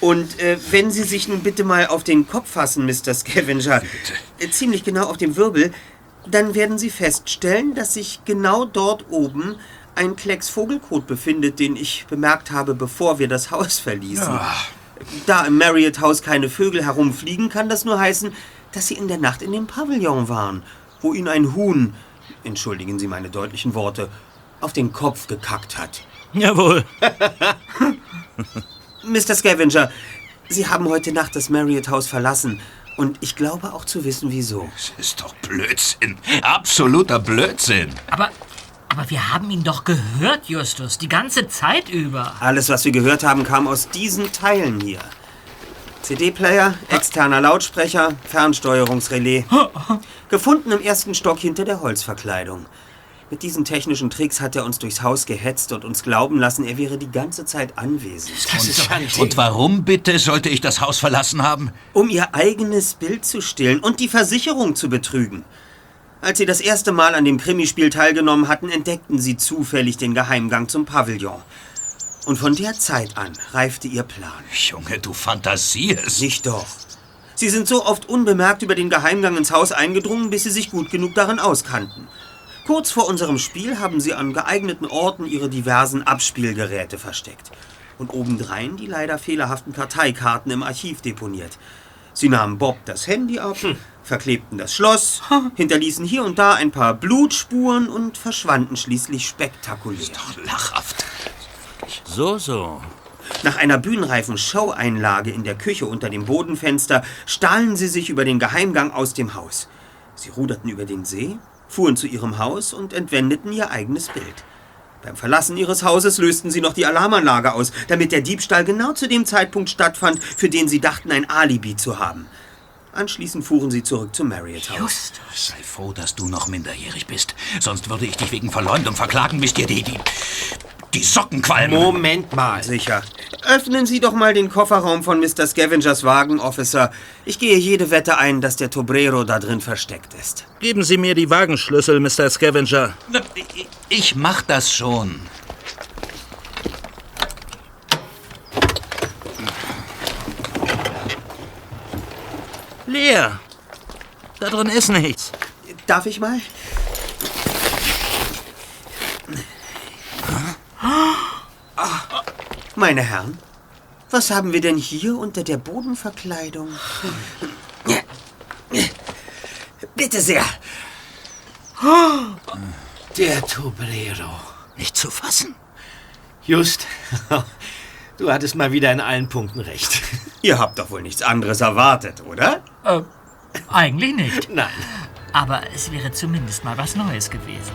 Und wenn Sie sich nun bitte mal auf den Kopf fassen, Mr. Scavenger, ziemlich genau auf dem Wirbel, dann werden Sie feststellen, dass sich genau dort oben ein Klecks Vogelkot befindet, den ich bemerkt habe, bevor wir das Haus verließen. Ja. Da im Marriott-Haus keine Vögel herumfliegen, kann das nur heißen, dass Sie in der Nacht in dem Pavillon waren, wo Ihnen ein Huhn, entschuldigen Sie meine deutlichen Worte, auf den Kopf gekackt hat. Jawohl. Mr. Scavenger, Sie haben heute Nacht das Marriott-Haus verlassen und ich glaube auch zu wissen, wieso. Das ist doch Blödsinn. Absoluter Blödsinn. Aber wir haben ihn doch gehört, Justus, die ganze Zeit über. Alles, was wir gehört haben, kam aus diesen Teilen hier. CD-Player, externer Lautsprecher, Fernsteuerungsrelais. Gefunden im ersten Stock hinter der Holzverkleidung. Mit diesen technischen Tricks hat er uns durchs Haus gehetzt und uns glauben lassen, er wäre die ganze Zeit anwesend. Und warum bitte sollte ich das Haus verlassen haben? Um ihr eigenes Bild zu stehlen und die Versicherung zu betrügen. Als sie das erste Mal an dem Krimispiel teilgenommen hatten, entdeckten sie zufällig den Geheimgang zum Pavillon. Und von der Zeit an reifte ihr Plan. Junge, du fantasierst. Nicht doch. Sie sind so oft unbemerkt über den Geheimgang ins Haus eingedrungen, bis sie sich gut genug darin auskannten. Kurz vor unserem Spiel haben sie an geeigneten Orten ihre diversen Abspielgeräte versteckt. Und obendrein die leider fehlerhaften Karteikarten im Archiv deponiert. Sie nahmen Bob das Handy ab, verklebten das Schloss, hinterließen hier und da ein paar Blutspuren und verschwanden schließlich spektakulär. Das ist doch lachhaft. So. Nach einer bühnenreifen Show-Einlage in der Küche unter dem Bodenfenster stahlen sie sich über den Geheimgang aus dem Haus. Sie ruderten über den See, fuhren zu ihrem Haus und entwendeten ihr eigenes Bild. Beim Verlassen ihres Hauses lösten sie noch die Alarmanlage aus, damit der Diebstahl genau zu dem Zeitpunkt stattfand, für den sie dachten, ein Alibi zu haben. Anschließend fuhren sie zurück zum Marriott-Haus. Justus, sei froh, dass du noch minderjährig bist. Sonst würde ich dich wegen Verleumdung verklagen, bis dir die Socken qualmen. Moment mal. Sicher. Öffnen Sie doch mal den Kofferraum von Mr. Scavengers Wagen, Officer. Ich gehe jede Wette ein, dass der Tobrero da drin versteckt ist. Geben Sie mir die Wagenschlüssel, Mr. Scavenger. Ich mach das schon. Leer. Da drin ist nichts. Darf ich mal? Meine Herren, was haben wir denn hier unter der Bodenverkleidung? Bitte sehr. Der Tobrero. Nicht zu fassen. Just, du hattest mal wieder in allen Punkten recht. Ihr habt doch wohl nichts anderes erwartet, oder? Eigentlich nicht. Nein. Aber es wäre zumindest mal was Neues gewesen.